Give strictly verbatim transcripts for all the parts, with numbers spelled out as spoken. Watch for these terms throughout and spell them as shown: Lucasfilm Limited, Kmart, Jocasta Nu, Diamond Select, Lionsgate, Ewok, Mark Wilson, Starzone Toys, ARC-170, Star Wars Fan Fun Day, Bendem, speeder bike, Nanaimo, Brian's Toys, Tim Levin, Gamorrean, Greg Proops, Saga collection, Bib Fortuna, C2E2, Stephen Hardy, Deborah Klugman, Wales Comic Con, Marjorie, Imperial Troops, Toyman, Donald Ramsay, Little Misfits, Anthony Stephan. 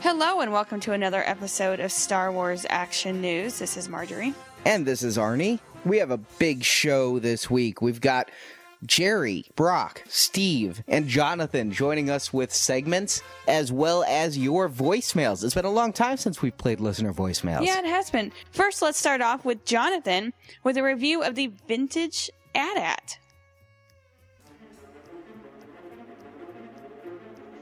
Hello and welcome to another episode of Star Wars Action News. This is Marjorie. And this is Arnie. We have a big show this week. We've got Jerry, Brock, Steve, and Jonathan joining us with segments as well as your voicemails. It's been a long time since we've played listener voicemails. Yeah, it has been. First, let's start off with Jonathan with a review of the Vintage A T A T.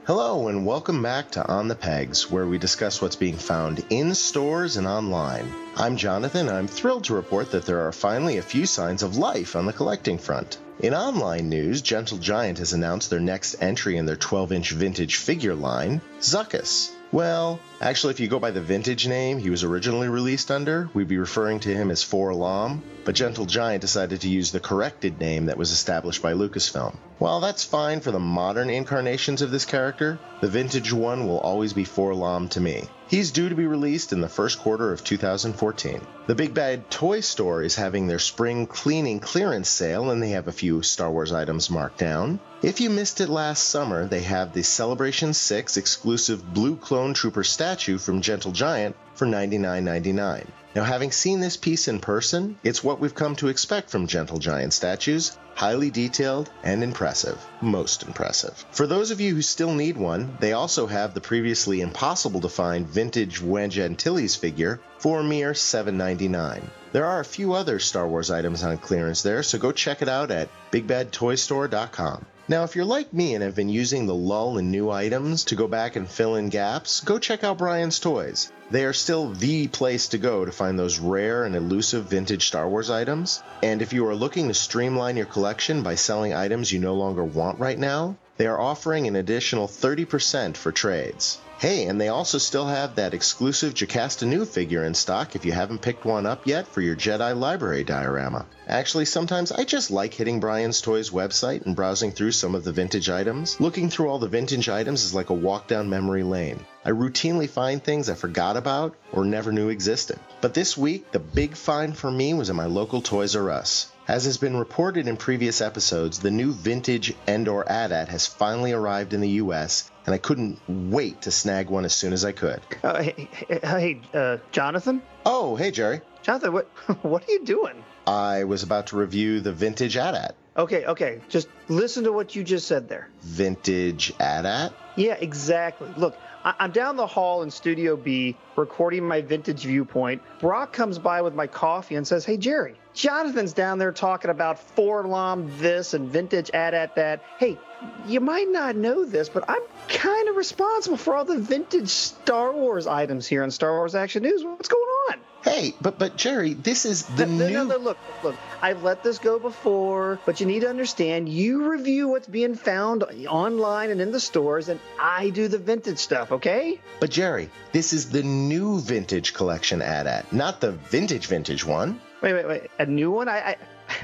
Hello and welcome back to On the Pegs, where we discuss what's being found in stores and online. I'm Jonathan, and I'm thrilled to report that there are finally a few signs of life on the collecting front. In online news, Gentle Giant has announced their next entry in their twelve-inch vintage figure line, Zuckuss. Well, actually, if you go by the vintage name he was originally released under, we'd be referring to him as four lom, but Gentle Giant decided to use the corrected name that was established by Lucasfilm. While that's fine for the modern incarnations of this character, the vintage one will always be four lom to me. He's due to be released in the first quarter of two thousand fourteen. The Big Bad Toy Store is having their spring cleaning clearance sale, and they have a few Star Wars items marked down. If you missed it last summer, they have the Celebration six exclusive Blue Clone Trooper statue from Gentle Giant for ninety-nine ninety-nine. Now, having seen this piece in person, it's what we've come to expect from Gentle Giant statues. Highly detailed and impressive. Most impressive. For those of you who still need one, they also have the previously impossible to find vintage Wedge Antilles figure for a mere seven ninety-nine. There are a few other Star Wars items on clearance there, so go check it out at big bad toy store dot com. Now, if you're like me and have been using the lull in new items to go back and fill in gaps, go check out Brian's Toys. They are still the place to go to find those rare and elusive vintage Star Wars items. And if you are looking to streamline your collection by selling items you no longer want right now, they are offering an additional thirty percent for trades. Hey, and they also still have that exclusive Jocasta Nu figure in stock if you haven't picked one up yet for your Jedi Library diorama. Actually, sometimes I just like hitting Brian's Toys website and browsing through some of the vintage items. Looking through all the vintage items is like a walk down memory lane. I routinely find things I forgot about or never knew existed. But this week, the big find for me was at my local Toys R Us. As has been reported in previous episodes, the new vintage Endor A T A T has finally arrived in the U S, and I couldn't wait to snag one as soon as I could. Uh, hey, hey uh, Jonathan? Oh, hey, Jerry. Jonathan, what what are you doing? I was about to review the vintage A T A T. Okay, okay. Just listen to what you just said there. Vintage A T A T? Yeah, exactly. Look, I- I'm down the hall in Studio B recording my vintage viewpoint. Brock comes by with my coffee and says, hey, Jerry, Jonathan's down there talking about four lom this and vintage A T A T that. Hey, you might not know this, but I'm kind of responsible for all the vintage Star Wars items here on Star Wars Action News. What's going on? Hey, but but Jerry, this is the no, new... No, no, look, look, I've let this go before, but you need to understand, you review what's being found online and in the stores, and I do the vintage stuff, okay? But Jerry, this is the new vintage collection A T A T, not the vintage vintage one. Wait, wait, wait, a new one? I, I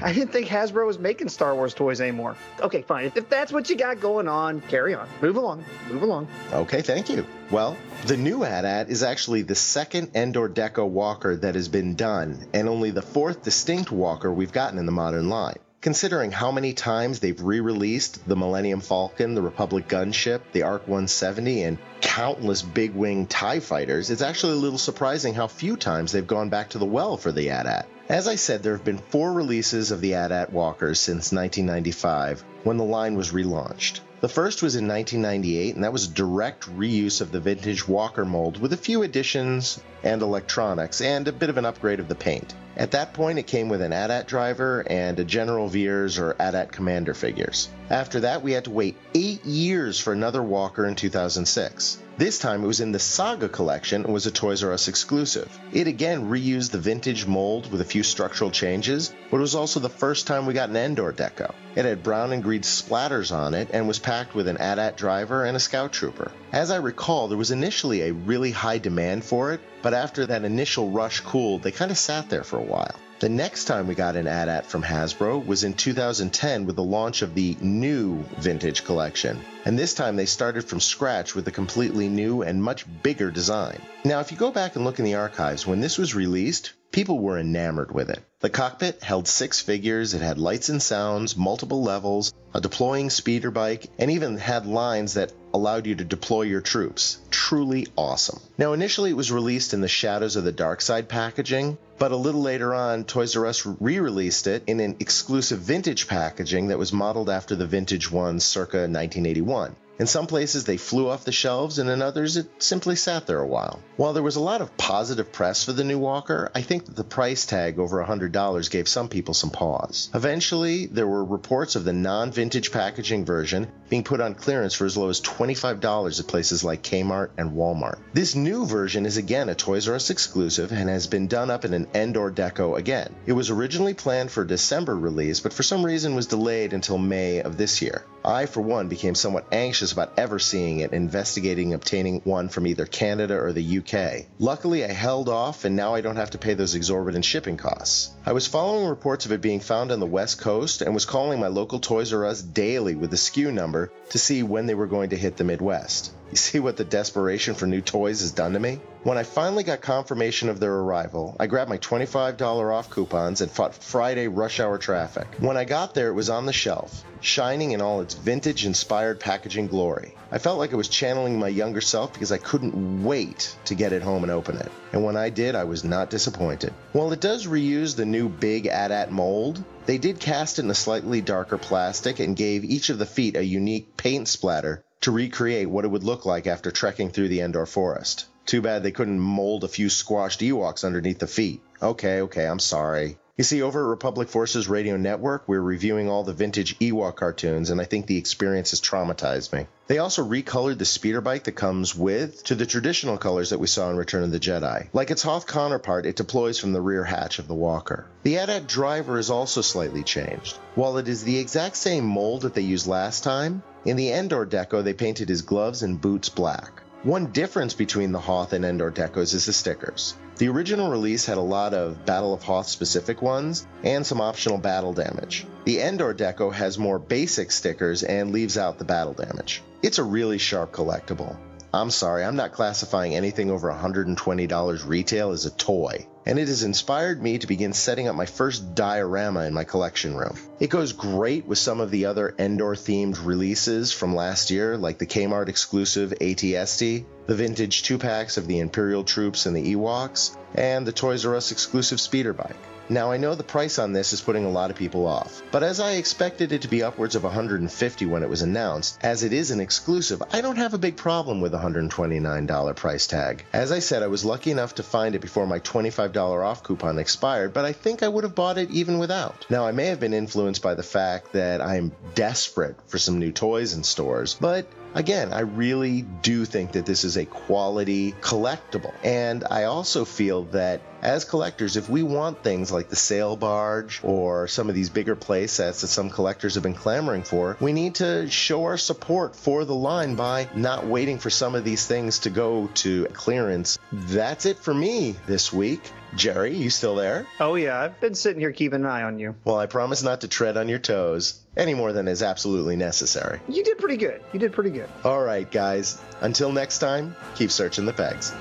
I didn't think Hasbro was making Star Wars toys anymore. Okay, fine. If, if that's what you got going on, carry on. Move along. Move along. Okay, thank you. Well, the new A T A T is actually the second Endor Deco Walker that has been done, and only the fourth distinct Walker we've gotten in the modern line. Considering how many times they've re-released the Millennium Falcon, the Republic Gunship, the A R C one seventy, and countless big wing TIE fighters, it's actually a little surprising how few times they've gone back to the well for the A T A T. As I said, there have been four releases of the A T A T Walkers since nineteen ninety-five, when the line was relaunched. The first was in nineteen ninety-eight, and that was direct reuse of the vintage Walker mold with a few additions and electronics, and a bit of an upgrade of the paint. At that point, it came with an A T A T driver and a General Veers or A T A T Commander figures. After that, we had to wait eight years for another Walker in two thousand six. This time, it was in the Saga collection and was a Toys R Us exclusive. It again reused the vintage mold with a few structural changes, but it was also the first time we got an Endor deco. It had brown and green splatters on it and was packed with an A T A T driver and a scout trooper. As I recall, there was initially a really high demand for it, but after that initial rush cooled, they kind of sat there for a while. The next time we got an A T A T from Hasbro was in two thousand ten with the launch of the new Vintage Collection, and this time they started from scratch with a completely new and much bigger design. Now, if you go back and look in the archives, when this was released, people were enamored with it. The cockpit held six figures, it had lights and sounds, multiple levels, a deploying speeder bike, and even had lines that allowed you to deploy your troops. Truly awesome. Now, initially it was released in the Shadows of the Dark Side packaging, but a little later on, Toys R Us re-released it in an exclusive vintage packaging that was modeled after the vintage one circa nineteen eighty-one. In some places, they flew off the shelves, and in others, it simply sat there a while. While there was a lot of positive press for the new Walker, I think that the price tag over one hundred dollars gave some people some pause. Eventually, there were reports of the non-vintage packaging version being put on clearance for as low as twenty-five dollars at places like Kmart and Walmart. This new version is again a Toys R Us exclusive and has been done up in an Endor deco again. It was originally planned for December release, but for some reason was delayed until May of this year. I, for one, became somewhat anxious about ever seeing it, investigating obtaining one from either Canada or the U K. Luckily, I held off, and now I don't have to pay those exorbitant shipping costs. I was following reports of it being found on the West Coast and was calling my local Toys R Us daily with the S K U number to see when they were going to hit the Midwest. You see what the desperation for new toys has done to me? When I finally got confirmation of their arrival, I grabbed my twenty-five dollars off coupons and fought Friday rush hour traffic. When I got there, it was on the shelf, shining in all its vintage-inspired packaging glory. I felt like I was channeling my younger self because I couldn't wait to get it home and open it. And when I did, I was not disappointed. While it does reuse the new big A T A T mold, they did cast it in a slightly darker plastic and gave each of the feet a unique paint splatter to recreate what it would look like after trekking through the Endor forest. Too bad they couldn't mold a few squashed Ewoks underneath the feet. Okay, okay, I'm sorry. You see, over at Republic Forces Radio Network, we're reviewing all the vintage Ewok cartoons, and I think the experience has traumatized me. They also recolored the speeder bike that comes with to the traditional colors that we saw in Return of the Jedi. Like its Hoth counterpart, it deploys from the rear hatch of the Walker. The A T A T driver is also slightly changed. While it is the exact same mold that they used last time, in the Endor deco, they painted his gloves and boots black. One difference between the Hoth and Endor decos is the stickers. The original release had a lot of Battle of Hoth specific ones and some optional battle damage. The Endor deco has more basic stickers and leaves out the battle damage. It's a really sharp collectible. I'm sorry, I'm not classifying anything over one hundred twenty dollars retail as a toy, and it has inspired me to begin setting up my first diorama in my collection room. It goes great with some of the other Endor-themed releases from last year, like the Kmart exclusive A T S T, the vintage two-packs of the Imperial Troops and the Ewoks, and the Toys R Us exclusive speeder bike. Now, I know the price on this is putting a lot of people off, but as I expected it to be upwards of one hundred fifty dollars when it was announced, as it is an exclusive, I don't have a big problem with the one hundred twenty-nine dollars price tag. As I said, I was lucky enough to find it before my twenty-five dollars off coupon expired, but I think I would have bought it even without. Now, I may have been influenced by the fact that I'm desperate for some new toys in stores, but again, I really do think that this is a quality collectible. And I also feel that as collectors, if we want things like the sale barge or some of these bigger play sets that some collectors have been clamoring for, we need to show our support for the line by not waiting for some of these things to go to clearance. That's it for me this week. Jerry, you still there? Oh yeah, I've been sitting here keeping an eye on you. Well, I promise not to tread on your toes any more than is absolutely necessary. You did pretty good. You did pretty good. All right, guys. Until next time, keep searching the pegs.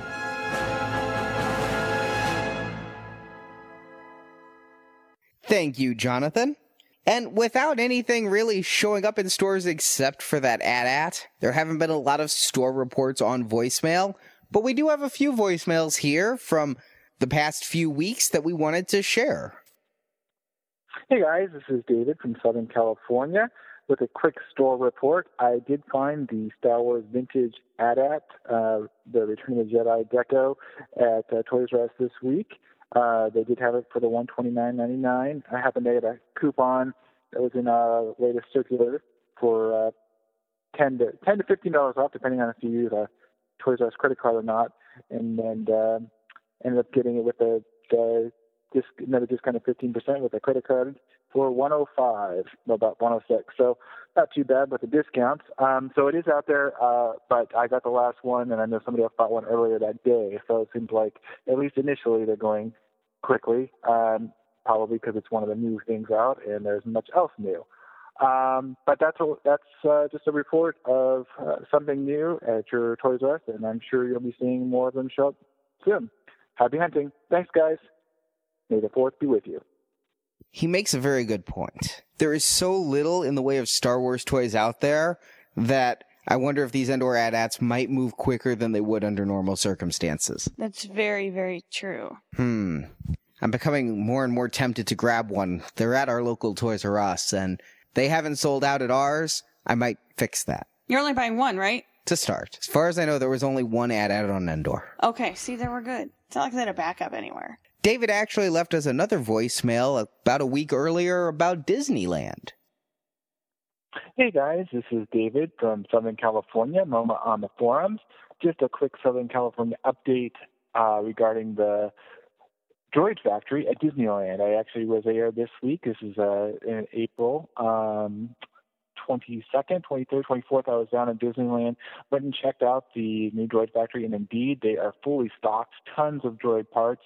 Thank you, Jonathan. And without anything really showing up in stores except for that A T A T, there haven't been a lot of store reports on voicemail, but we do have a few voicemails here from the past few weeks that we wanted to share. Hey guys, this is David from Southern California with a quick store report. I did find the Star Wars Vintage A T A T, uh, the Return of the Jedi Deco at uh, Toys R Us this week. Uh, they did have it for the one hundred twenty-nine ninety-nine. I happened to get a coupon that was in our latest circular for uh, ten to fifteen dollars off, depending on if you use a Toys R Us credit card or not, and then uh, ended up getting it with a, a disc, another discount of fifteen percent with a credit card for one hundred five dollars, about one hundred six dollars. So not too bad with the discounts. Um, so it is out there, uh, but I got the last one, and I know somebody else bought one earlier that day. So it seems like, at least initially, they're going quickly, um, probably because it's one of the new things out, and there's much else new. Um, but that's a, that's uh, just a report of uh, something new at your Toys R Us, and I'm sure you'll be seeing more of them show up soon. Happy hunting. Thanks, guys. May the fourth be with you. He makes a very good point. There is so little in the way of Star Wars toys out there that I wonder if these Endor A T A Ts might move quicker than they would under normal circumstances. That's very, very true. Hmm. I'm becoming more and more tempted to grab one. They're at our local Toys R Us, and they haven't sold out at ours. I might fix that. You're only buying one, right? To start. As far as I know, there was only one A T A T on Endor. Okay, see, there we're good. It's not like they had a backup anywhere. David actually left us another voicemail about a week earlier about Disneyland. Hey guys, this is David from Southern California, MoMA on the forums. Just a quick Southern California update uh, regarding the Droid Factory at Disneyland. I actually was there this week. This is uh, in April um, twenty-second, twenty-third, twenty-fourth. I was down at Disneyland, went and checked out the new Droid Factory, and indeed they are fully stocked, tons of droid parts.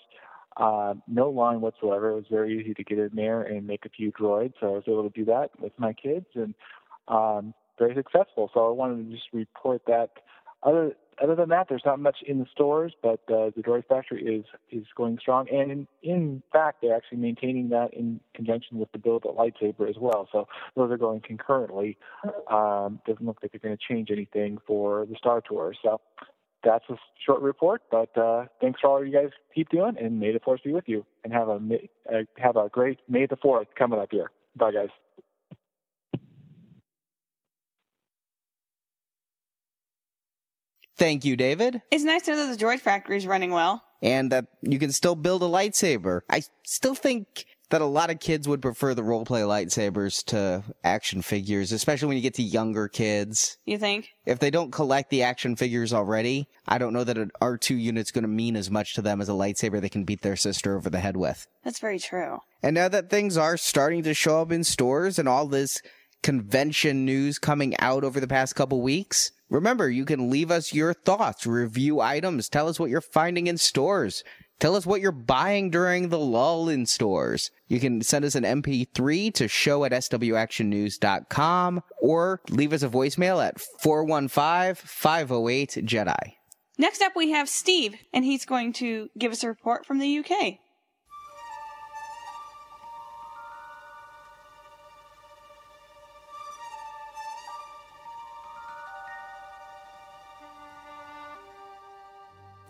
Uh, no line whatsoever. It was very easy to get in there and make a few droids, so I was able to do that with my kids, and um, very successful. So I wanted to just report that. Other other than that, there's not much in the stores, but uh, the Droid Factory is is going strong, and in, in fact, they're actually maintaining that in conjunction with the Build a Lightsaber as well. So those are going concurrently. Um, doesn't look like they're going to change anything for the Star Tours. So. That's a short report, but uh, thanks for all you guys keep doing, and may the Force be with you, and have a uh, have a great May the Fourth coming up here. Bye, guys. Thank you, David. It's nice to know that the Droid Factory is running well, and that you can still build a lightsaber. I still think that a lot of kids would prefer the role-play lightsabers to action figures, especially when you get to younger kids. You think? If they don't collect the action figures already, I don't know that an R two unit's going to mean as much to them as a lightsaber they can beat their sister over the head with. That's very true. And now that things are starting to show up in stores and all this convention news coming out over the past couple weeks, remember, you can leave us your thoughts, review items, tell us what you're finding in stores. Tell us what you're buying during the lull in stores. You can send us an M P three to show at S W action news dot com or leave us a voicemail at four one five, five oh eight, Jedi. Next up, we have Steve, and he's going to give us a report from the U K.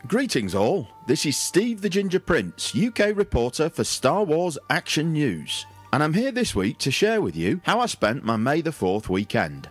Greetings all, this is Steve the Ginger Prince, U K reporter for Star Wars Action News, and I'm here this week to share with you how I spent my May the fourth weekend.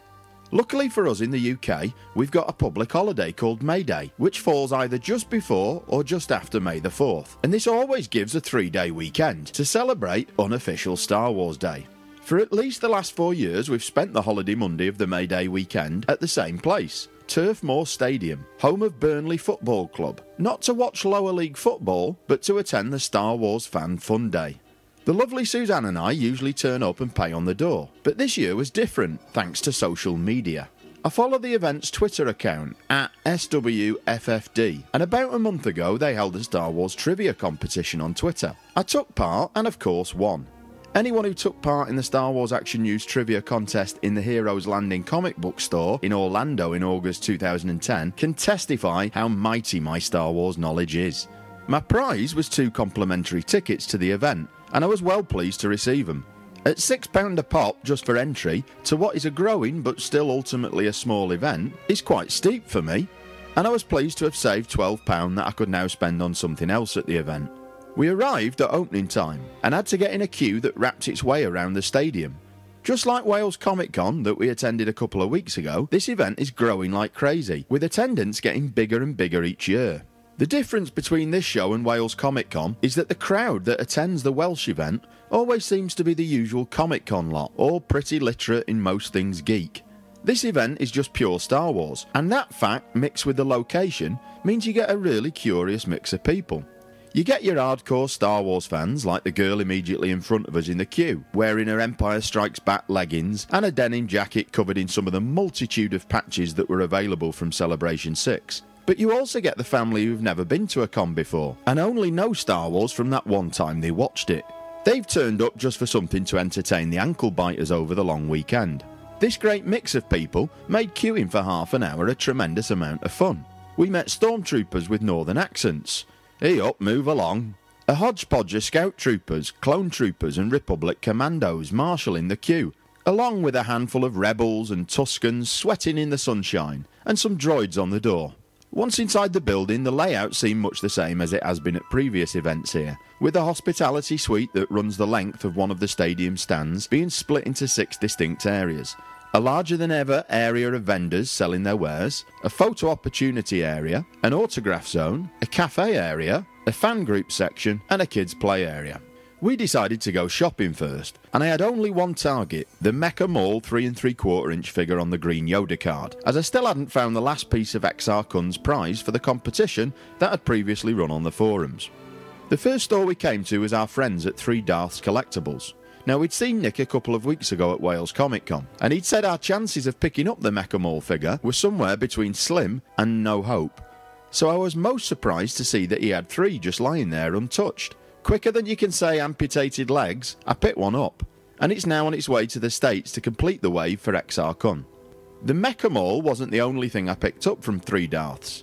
Luckily for us in the U K, we've got a public holiday called May Day, which falls either just before or just after May the fourth, and this always gives a three-day weekend to celebrate unofficial Star Wars Day. For at least the last four years, we've spent the holiday Monday of the May Day weekend at the same place. Turf Moor Stadium, home of Burnley Football Club, not to watch lower league football, but to attend the Star Wars Fan Fun Day. The lovely Suzanne and I usually turn up and pay on the door, but this year was different thanks to social media. I follow the event's Twitter account, at S W F F D, and about a month ago they held a Star Wars trivia competition on Twitter. I took part and of course won. Anyone who took part in the Star Wars Action News trivia contest in the Heroes Landing comic book store in Orlando in August two thousand ten can testify how mighty my Star Wars knowledge is. My prize was two complimentary tickets to the event, and I was well pleased to receive them. At six pounds a pop just for entry, to what is a growing but still ultimately a small event, is quite steep for me, and I was pleased to have saved twelve pounds that I could now spend on something else at the event. We arrived at opening time and had to get in a queue that wrapped its way around the stadium. Just like Wales Comic Con that we attended a couple of weeks ago, this event is growing like crazy, with attendance getting bigger and bigger each year. The difference between this show and Wales Comic Con is that the crowd that attends the Welsh event always seems to be the usual Comic Con lot, all pretty literate in most things geek. This event is just pure Star Wars, and that fact, mixed with the location, means you get a really curious mix of people. You get your hardcore Star Wars fans, like the girl immediately in front of us in the queue, wearing her Empire Strikes Back leggings and a denim jacket covered in some of the multitude of patches that were available from Celebration six. But you also get the family who've never been to a con before, and only know Star Wars from that one time they watched it. They've turned up just for something to entertain the ankle biters over the long weekend. This great mix of people made queuing for half an hour a tremendous amount of fun. We met stormtroopers with northern accents. Hey up, move along. A hodgepodge of scout troopers, clone troopers and Republic commandos marshalling the queue, along with a handful of rebels and Tuskens sweating in the sunshine, and some droids on the door. Once inside the building, the layout seemed much the same as it has been at previous events here, with a hospitality suite that runs the length of one of the stadium stands being split into six distinct areas. A larger-than-ever area of vendors selling their wares, a photo opportunity area, an autograph zone, a cafe area, a fan group section, and a kids' play area. We decided to go shopping first, and I had only one target, the Mecha Mall three and three quarter inch figure on the green Yoda card, as I still hadn't found the last piece of X R Kun's prize for the competition that had previously run on the forums. The first store we came to was our friends at Three Darths Collectibles. Now, we'd seen Nick a couple of weeks ago at Wales Comic Con, and he'd said our chances of picking up the Mecha Mall figure were somewhere between slim and no hope. So I was most surprised to see that he had three just lying there untouched. Quicker than you can say amputated legs, I picked one up, and it's now on its way to the States to complete the wave for X R Kun. The Mecha Mall wasn't the only thing I picked up from Three Darths.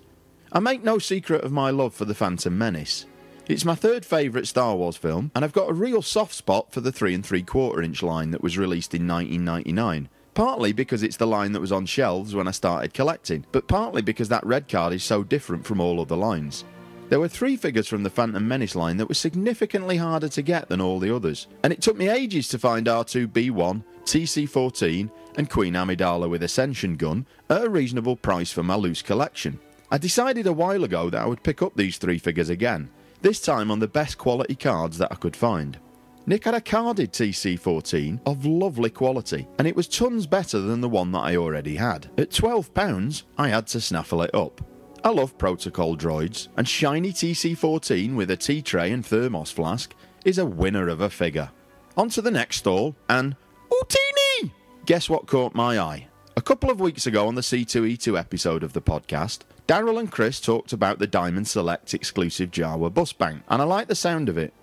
I make no secret of my love for the Phantom Menace. It's my third favourite Star Wars film, and I've got a real soft spot for the three and three quarter inch line that was released in nineteen ninety-nine. Partly because it's the line that was on shelves when I started collecting, but partly because that red card is so different from all other lines. There were three figures from the Phantom Menace line that were significantly harder to get than all the others, and it took me ages to find R two B one, T C fourteen, and Queen Amidala with Ascension Gun at a reasonable price for my loose collection. I decided a while ago that I would pick up these three figures again, this time on the best quality cards that I could find. Nick had a carded T C fourteen of lovely quality, and it was tons better than the one that I already had. At twelve pounds, I had to snaffle it up. I love protocol droids, and shiny T C fourteen with a tea tray and thermos flask is a winner of a figure. On to the next stall, and... Ootini! Guess what caught my eye? A couple of weeks ago on the C two E two episode of the podcast, Daryl and Chris talked about the Diamond Select exclusive Jawa bus bank, and I like the sound of it.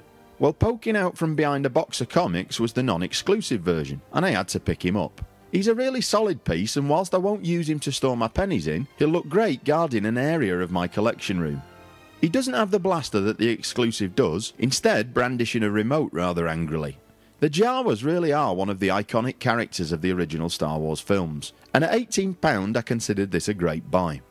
Well, poking out from behind a box of comics was the non-exclusive version, and I had to pick him up. He's a really solid piece, and whilst I won't use him to store my pennies in, he'll look great guarding an area of my collection room. He doesn't have the blaster that the exclusive does, instead brandishing a remote rather angrily. The Jawas really are one of the iconic characters of the original Star Wars films, and at eighteen pounds I considered this a great buy.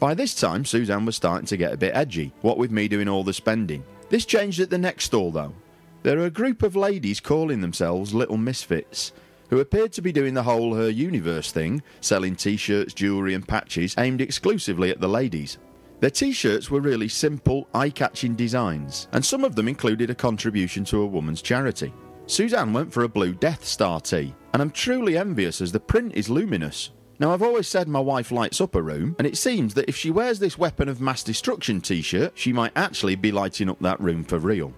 By this time, Suzanne was starting to get a bit edgy, what with me doing all the spending. This changed at the next stall, though. There are a group of ladies calling themselves Little Misfits, who appeared to be doing the whole Her Universe thing, selling t-shirts, jewellery and patches aimed exclusively at the ladies. Their t-shirts were really simple, eye-catching designs, and some of them included a contribution to a woman's charity. Suzanne went for a blue Death Star tee, and I'm truly envious as the print is luminous. Now, I've always said my wife lights up a room, and it seems that if she wears this Weapon of Mass Destruction t-shirt, she might actually be lighting up that room for real.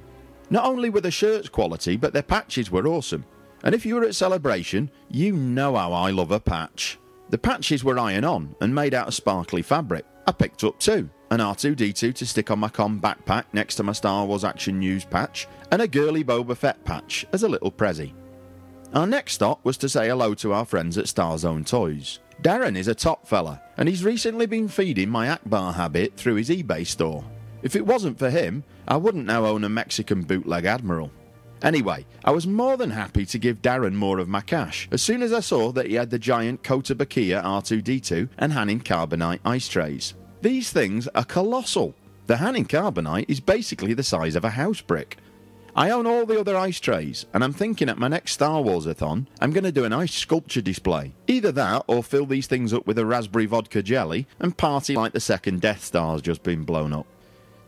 Not only were the shirts quality, but their patches were awesome. And if you were at Celebration, you know how I love a patch. The patches were iron-on and made out of sparkly fabric. I picked up two, an R two D two to stick on my con backpack next to my Star Wars Action News patch, and a girly Boba Fett patch as a little prezi. Our next stop was to say hello to our friends at Starzone Toys. Darren is a top fella, and he's recently been feeding my Akbar habit through his eBay store. If it wasn't for him, I wouldn't now own a Mexican bootleg Admiral. Anyway, I was more than happy to give Darren more of my cash as soon as I saw that he had the giant Kota Bakia R two D two and Han in Carbonite ice trays. These things are colossal. The Han in Carbonite is basically the size of a house brick. I own all the other ice trays, and I'm thinking at my next Star Wars-a-thon, I'm going to do an ice sculpture display. Either that, or fill these things up with a raspberry vodka jelly and party like the second Death Star's just been blown up.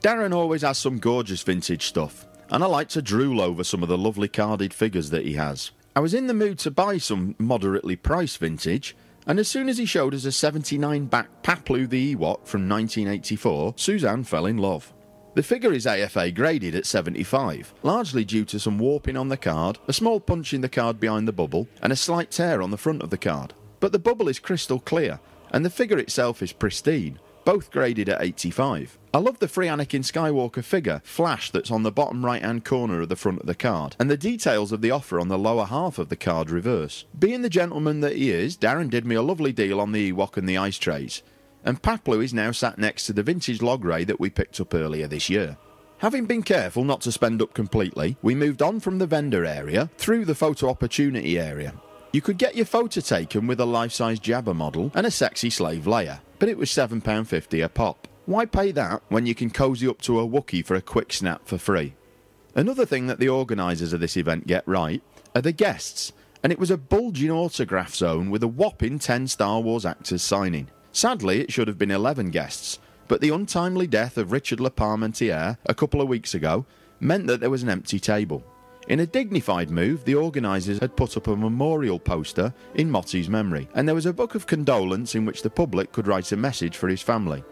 Darren always has some gorgeous vintage stuff, and I like to drool over some of the lovely carded figures that he has. I was in the mood to buy some moderately priced vintage, and as soon as he showed us a seventy-nine back Paploo the Ewok from nineteen eighty-four, Suzanne fell in love. The figure is A F A graded at seventy-five, largely due to some warping on the card, a small punch in the card behind the bubble, and a slight tear on the front of the card. But the bubble is crystal clear, and the figure itself is pristine, both graded at eighty-five. I love the free Anakin Skywalker figure, Flash, that's on the bottom right-hand corner of the front of the card, and the details of the offer on the lower half of the card reverse. Being the gentleman that he is, Darren did me a lovely deal on the Ewok and the ice trays, and Paploo is now sat next to the vintage log ray that we picked up earlier this year. Having been careful not to spend up completely, we moved on from the vendor area through the photo opportunity area. You could get your photo taken with a life-size Jabba model and a sexy slave Leia, but it was seven pounds fifty a pop. Why pay that when you can cozy up to a Wookiee for a quick snap for free? Another thing that the organisers of this event get right are the guests, and it was a bulging autograph zone with a whopping ten Star Wars actors signing. Sadly, it should have been eleven guests, but the untimely death of Richard Le Parmentier a couple of weeks ago meant that there was an empty table. In a dignified move, the organisers had put up a memorial poster in Motti's memory, and there was a book of condolence in which the public could write a message for his family.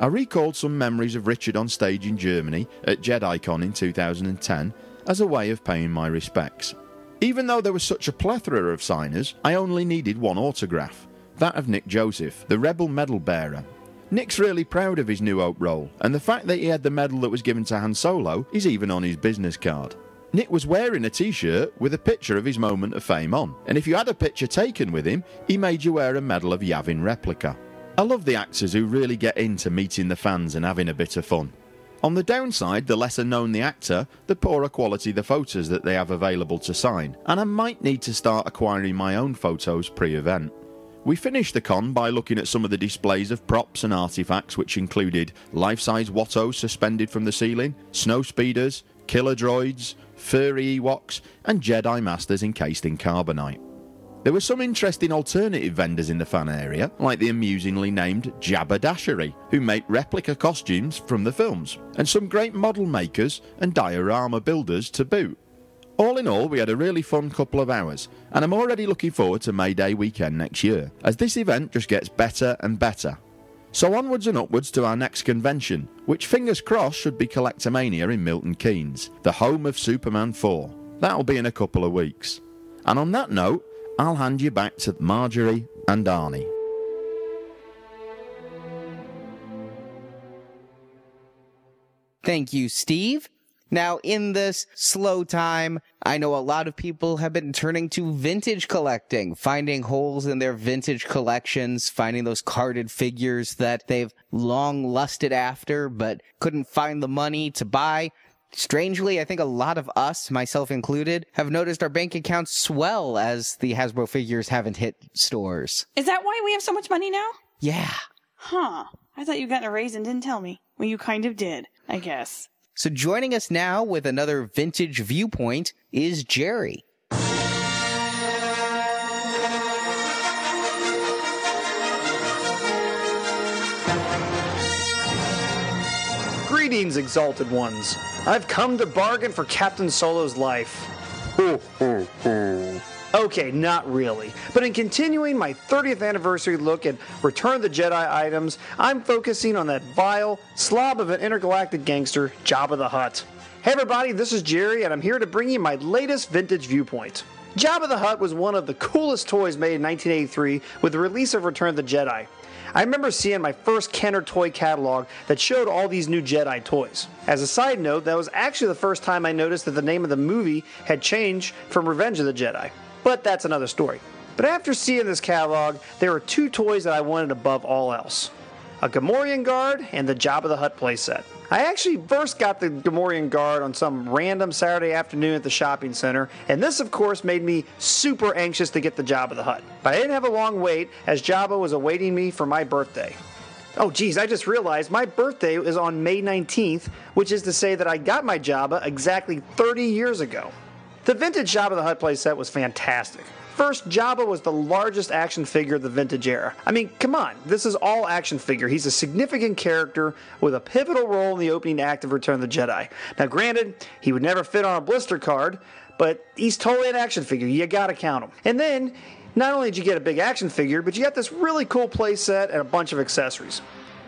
I recalled some memories of Richard on stage in Germany at JediCon in two thousand ten as a way of paying my respects. Even though there was such a plethora of signers, I only needed one autograph. That of Nick Joseph, the Rebel Medal Bearer. Nick's really proud of his New Hope role, and the fact that he had the medal that was given to Han Solo is even on his business card. Nick was wearing a t-shirt with a picture of his moment of fame on, and if you had a picture taken with him, he made you wear a medal of Yavin replica. I love the actors who really get into meeting the fans and having a bit of fun. On the downside, the lesser known the actor, the poorer quality the photos that they have available to sign, and I might need to start acquiring my own photos pre-event. We finished the con by looking at some of the displays of props and artifacts, which included life-size Watto suspended from the ceiling, snow speeders, killer droids, furry Ewoks, and Jedi Masters encased in carbonite. There were some interesting alternative vendors in the fan area, like the amusingly named Jabadashery, who make replica costumes from the films, and some great model makers and diorama builders to boot. All in all, we had a really fun couple of hours, and I'm already looking forward to May Day weekend next year, as this event just gets better and better. So onwards and upwards to our next convention, which fingers crossed should be Collectomania in Milton Keynes, the home of Superman four. That'll be in a couple of weeks. And on that note, I'll hand you back to Marjorie and Arnie. Thank you, Steve. Now, in this slow time, I know a lot of people have been turning to vintage collecting, finding holes in their vintage collections, finding those carded figures that they've long lusted after but couldn't find the money to buy. Strangely, I think a lot of us, myself included, have noticed our bank accounts swell as the Hasbro figures haven't hit stores. Is that why we have so much money now? Yeah. Huh. I thought you got a raise and didn't tell me. Well, you kind of did, I guess. So joining us now with another vintage viewpoint is Jerry. Greetings, exalted ones. I've come to bargain for Captain Solo's life. Okay, not really. But in continuing my thirtieth anniversary look at Return of the Jedi items, I'm focusing on that vile slob of an intergalactic gangster, Jabba the Hutt. Hey everybody, this is Jerry, and I'm here to bring you my latest vintage viewpoint. Jabba the Hutt was one of the coolest toys made in nineteen eighty-three with the release of Return of the Jedi. I remember seeing my first Kenner toy catalog that showed all these new Jedi toys. As a side note, that was actually the first time I noticed that the name of the movie had changed from Revenge of the Jedi. But that's another story. But after seeing this catalog, there were two toys that I wanted above all else. a Gamorrean Guard, and the Jabba the Hutt playset. I actually first got the Gamorrean Guard on some random Saturday afternoon at the shopping center, and this of course made me super anxious to get the Jabba the Hutt. But I didn't have a long wait, as Jabba was awaiting me for my birthday. Oh geez, I just realized my birthday is on May nineteenth, which is to say that I got my Jabba exactly thirty years ago. The vintage Jabba the Hutt playset was fantastic. First, Jabba was the largest action figure of the vintage era. I mean, come on, this is all action figure. He's a significant character with a pivotal role in the opening act of Return of the Jedi. Now granted, he would never fit on a blister card, but he's totally an action figure. You gotta count him. And then, not only did you get a big action figure, but you got this really cool play set and a bunch of accessories.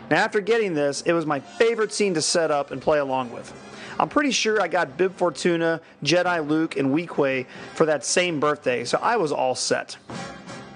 Now after getting this, it was my favorite scene to set up and play along with. I'm pretty sure I got Bib Fortuna, Jedi Luke, and Weequay for that same birthday, so I was all set.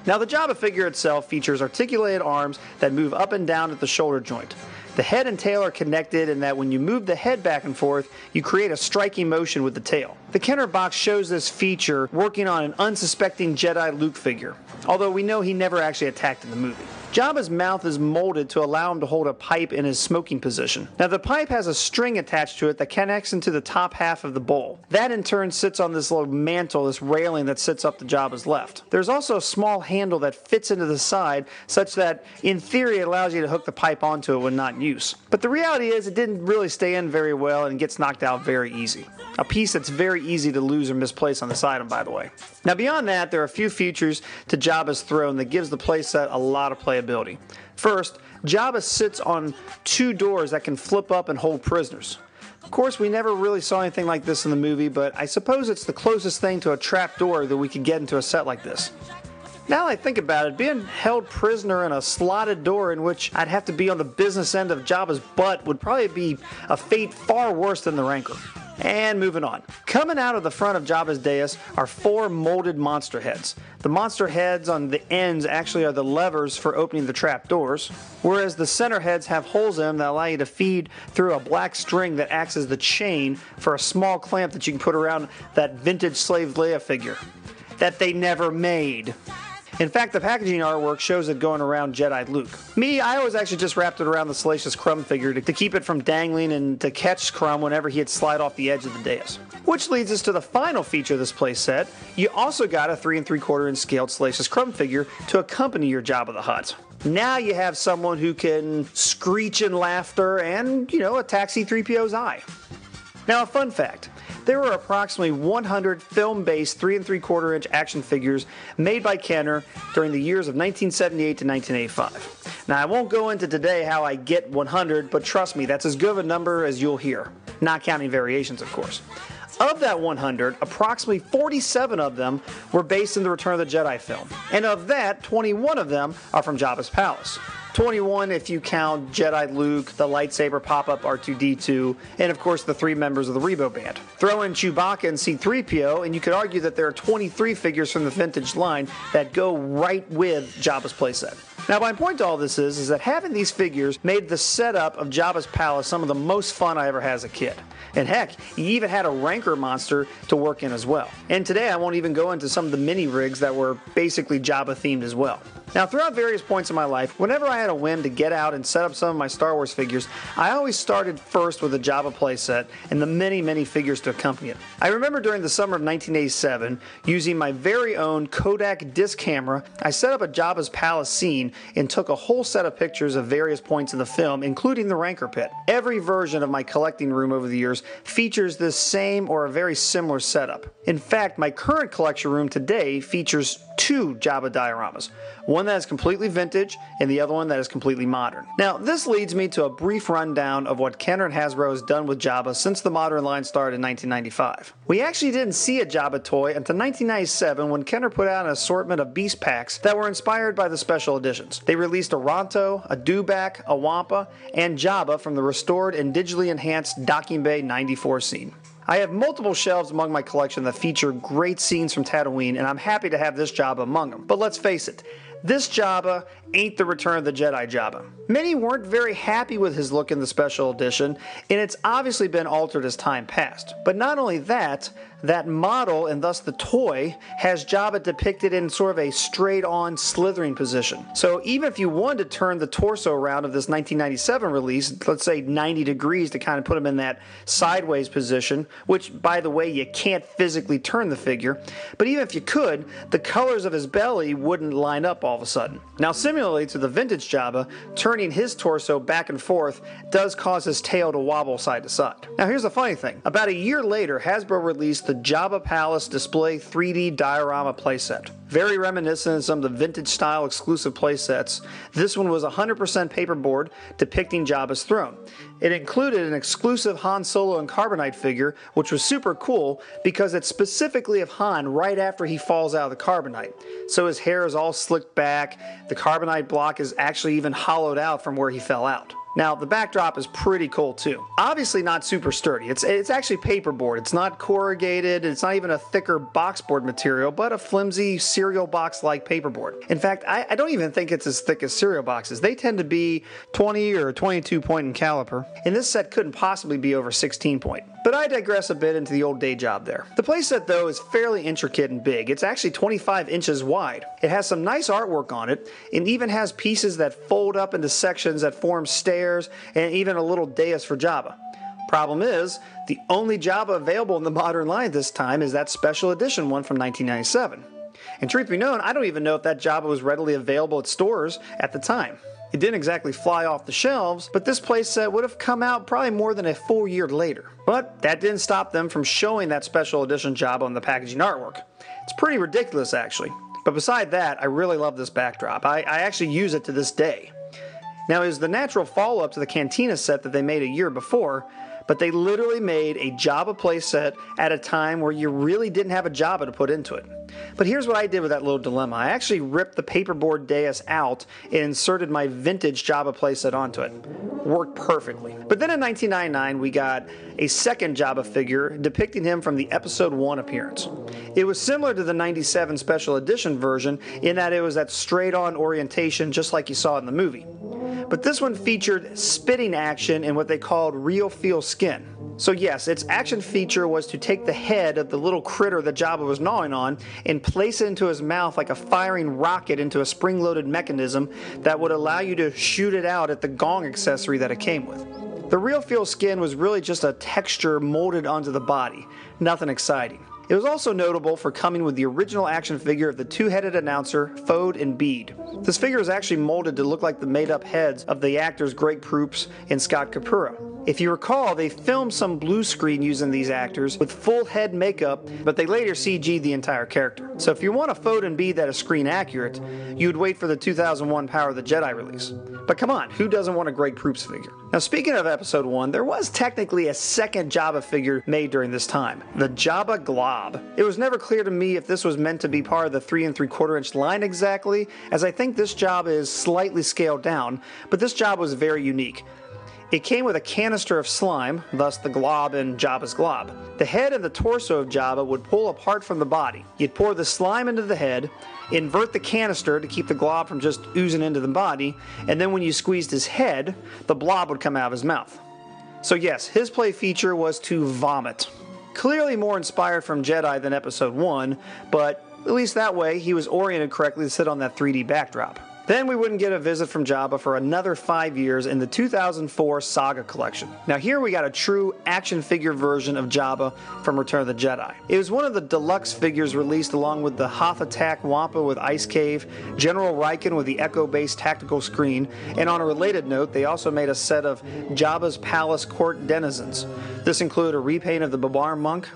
Now the Jabba figure itself features articulated arms that move up and down at the shoulder joint. The head and tail are connected in that when you move the head back and forth, you create a striking motion with the tail. The Kenner box shows this feature working on an unsuspecting Jedi Luke figure, although we know he never actually attacked in the movie. Jabba's mouth is molded to allow him to hold a pipe in his smoking position. Now the pipe has a string attached to it that connects into the top half of the bowl. That in turn sits on this little mantle, this railing that sits up to Jabba's left. There's also a small handle that fits into the side such that in theory it allows you to hook the pipe onto it when not in use. But the reality is it didn't really stay in very well and gets knocked out very easy. A piece that's very easy to lose or misplace on this item, by the way. Now beyond that, there are a few features to Jabba's throne that gives the playset a lot of playability. First, Jabba sits on two doors that can flip up and hold prisoners. Of course, we never really saw anything like this in the movie, but I suppose it's the closest thing to a trap door that we could get into a set like this. Now that I think about it, being held prisoner in a slotted door in which I'd have to be on the business end of Jabba's butt would probably be a fate far worse than the Rancor. And moving on. Coming out of the front of Jabba's dais are four molded monster heads. The monster heads on the ends actually are the levers for opening the trap doors, whereas the center heads have holes in them that allow you to feed through a black string that acts as the chain for a small clamp that you can put around that vintage Slave Leia figure that they never made. In fact, the packaging artwork shows it going around Jedi Luke. Me, I always actually just wrapped it around the Salacious Crumb figure to, to keep it from dangling and to catch Crumb whenever he'd slide off the edge of the dais. Which leads us to the final feature of this playset. You also got a three and three quarter inch scaled Salacious Crumb figure to accompany your Jabba the Hutt. Now you have someone who can screech in laughter and, you know, attack C three P O's eye. Now a fun fact. There were approximately one hundred film-based three and three quarter inch action figures made by Kenner during the years of nineteen seventy-eight to nineteen eighty-five. Now, I won't go into today how I get one hundred, but trust me, that's as good of a number as you'll hear. Not counting variations, of course. Of that one hundred, approximately forty-seven of them were based in the Return of the Jedi film. And of that, twenty-one of them are from Jabba's Palace. twenty-one if you count Jedi Luke, the lightsaber pop-up R two D two, and of course the three members of the Rebo Band. Throw in Chewbacca and C three P O, and you could argue that there are twenty-three figures from the vintage line that go right with Jabba's playset. Now my point to all this is, is that having these figures made the setup of Jabba's Palace some of the most fun I ever had as a kid. And heck, he even had a Rancor monster to work in as well. And today I won't even go into some of the mini rigs that were basically Jabba themed as well. Now throughout various points in my life, whenever I had a whim to get out and set up some of my Star Wars figures, I always started first with a Jabba playset and the many, many figures to accompany it. I remember during the summer of nineteen eighty-seven, using my very own Kodak disc camera, I set up a Jabba's Palace scene and took a whole set of pictures of various points in the film, including the Rancor Pit. Every version of my collecting room over the years features this same or a very similar setup. In fact, my current collection room today features two Jabba dioramas, one that is completely vintage and the other one that is completely modern. Now, this leads me to a brief rundown of what Kenner and Hasbro has done with Jabba since the modern line started in nineteen ninety-five. We actually didn't see a Jabba toy until nineteen ninety-seven when Kenner put out an assortment of Beast Packs that were inspired by the special editions. They released a Ronto, a Dewback, a Wampa, and Jabba from the restored and digitally enhanced Docking Bay ninety-four scene. I have multiple shelves among my collection that feature great scenes from Tatooine, and I'm happy to have this Jabba among them. But let's face it, This Jabba ain't the Return of the Jedi Jabba. Many weren't very happy with his look in the special edition, and it's obviously been altered as time passed. But not only that, that model, and thus the toy, has Jabba depicted in sort of a straight-on slithering position. So even if you wanted to turn the torso around of this nineteen ninety-seven release, let's say ninety degrees to kind of put him in that sideways position, which, by the way, you can't physically turn the figure, but even if you could, the colors of his belly wouldn't line up all of a sudden. Now, similarly to the vintage Jabba, turning his torso back and forth does cause his tail to wobble side to side. Now, here's the funny thing. About a year later, Hasbro released the Jabba Palace Display three D Diorama playset. Very reminiscent of some of the vintage style exclusive playsets. This one was one hundred percent paperboard depicting Jabba's throne. It included an exclusive Han Solo and Carbonite figure, which was super cool because it's specifically of Han right after he falls out of the Carbonite. So his hair is all slicked back, the Carbonite block is actually even hollowed out from where he fell out. Now, the backdrop is pretty cool, too. Obviously not super sturdy. It's it's actually paperboard. It's not corrugated. It's not even a thicker boxboard material, but a flimsy cereal box-like paperboard. In fact, I, I don't even think it's as thick as cereal boxes. They tend to be twenty or twenty-two point in caliper, and this set couldn't possibly be over sixteen point. But I digress a bit into the old day job there. The playset, though, is fairly intricate and big. It's actually twenty-five inches wide. It has some nice artwork on it, and even has pieces that fold up into sections that form stairs, and even a little dais for Jabba. Problem is, the only Jabba available in the modern line this time is that special edition one from nineteen ninety-seven. And truth be known, I don't even know if that Jabba was readily available at stores at the time. It didn't exactly fly off the shelves, but this playset would have come out probably more than a full year later. But that didn't stop them from showing that special edition Jabba on the packaging artwork. It's pretty ridiculous, actually. But beside that, I really love this backdrop. I, I actually use it to this day. Now, it was the natural follow-up to the Cantina set that they made a year before, but they literally made a Jabba playset at a time where you really didn't have a Jabba to put into it. But here's what I did with that little dilemma. I actually ripped the paperboard dais out and inserted my vintage Jabba playset onto it. Worked perfectly. But then in nineteen ninety-nine, we got a second Jabba figure depicting him from the Episode one appearance. It was similar to the ninety-seven Special Edition version in that it was that straight-on orientation just like you saw in the movie. But this one featured spitting action and what they called real feel skin. So yes, its action feature was to take the head of the little critter that Jabba was gnawing on and place it into his mouth like a firing rocket into a spring-loaded mechanism that would allow you to shoot it out at the gong accessory that it came with. The real feel skin was really just a texture molded onto the body. Nothing exciting. It was also notable for coming with the original action figure of the two-headed announcer, Fode and Bede. This figure is actually molded to look like the made-up heads of the actors Greg Proops and Scott Capura. If you recall, they filmed some blue screen using these actors with full head makeup, but they later C G'd the entire character. So if you want a Fode and Bede that is screen accurate, you'd wait for the two thousand one Power of the Jedi release. But come on, who doesn't want a Greg Proops figure? Now, speaking of Episode one, there was technically a second Jabba figure made during this time, the Jabba Glob. It was never clear to me if this was meant to be part of the three and three quarter inch line exactly, as I think this Jabba is slightly scaled down, but this Jabba was very unique. It came with a canister of slime, thus the glob in Jabba's glob. The head and the torso of Jabba would pull apart from the body. You'd pour the slime into the head, invert the canister to keep the glob from just oozing into the body, and then when you squeezed his head, the blob would come out of his mouth. So yes, his play feature was to vomit. Clearly more inspired from Jedi than Episode one, but at least that way he was oriented correctly to sit on that three D backdrop. Then we wouldn't get a visit from Jabba for another five years in the two thousand four Saga collection. Now here we got a true action figure version of Jabba from Return of the Jedi. It was one of the deluxe figures released along with the Hoth Attack Wampa with Ice Cave, General Ryken with the Echo-based tactical screen, and on a related note, they also made a set of Jabba's Palace Court denizens. This included a repaint of the Babar Monk,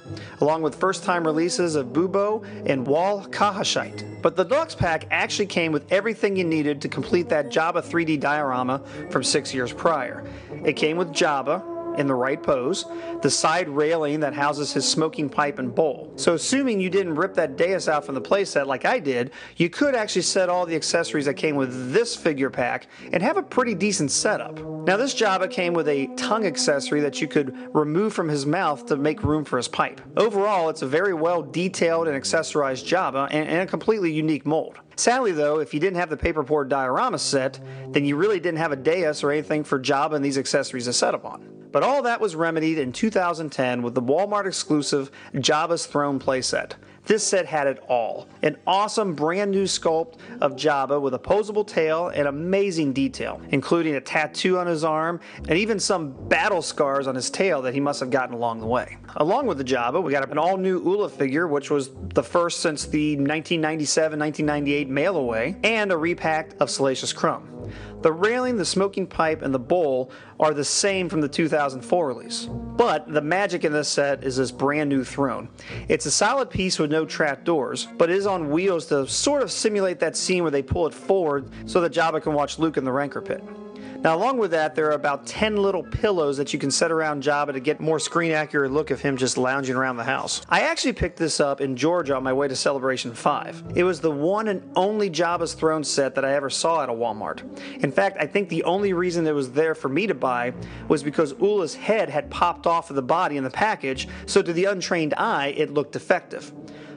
along with first-time releases of Bubo and Wal Kahashite. But the deluxe pack actually came with everything you needed to complete that Jabba three D diorama from six years prior. It came with Jabba, in the right pose, the side railing that houses his smoking pipe and bowl. So assuming you didn't rip that dais out from the playset like I did, you could actually set all the accessories that came with this figure pack and have a pretty decent setup. Now this Jabba came with a tongue accessory that you could remove from his mouth to make room for his pipe. Overall, it's a very well detailed and accessorized Jabba and, and a completely unique mold. Sadly though, if you didn't have the paperboard diorama set, then you really didn't have a dais or anything for Jabba and these accessories to set upon. But all that was remedied in two thousand ten with the Walmart exclusive Jabba's Throne playset. This set had it all. An awesome brand new sculpt of Jabba with a posable tail and amazing detail, including a tattoo on his arm and even some battle scars on his tail that he must have gotten along the way. Along with the Jabba, we got an all new Ula figure, which was the first since the nineteen ninety-seven nineteen ninety-eight mail away, and a repack of Salacious Crumb. The railing, the smoking pipe, and the bowl are the same from the two thousand four release. But the magic in this set is this brand new throne. It's a solid piece with no trap doors, but it is on wheels to sort of simulate that scene where they pull it forward so that Jabba can watch Luke in the Rancor Pit. Now along with that, there are about ten little pillows that you can set around Jabba to get more screen accurate look of him just lounging around the house. I actually picked this up in Georgia on my way to Celebration five. It was the one and only Jabba's Throne set that I ever saw at a Walmart. In fact, I think the only reason it was there for me to buy was because Ula's head had popped off of the body in the package, so to the untrained eye, it looked defective.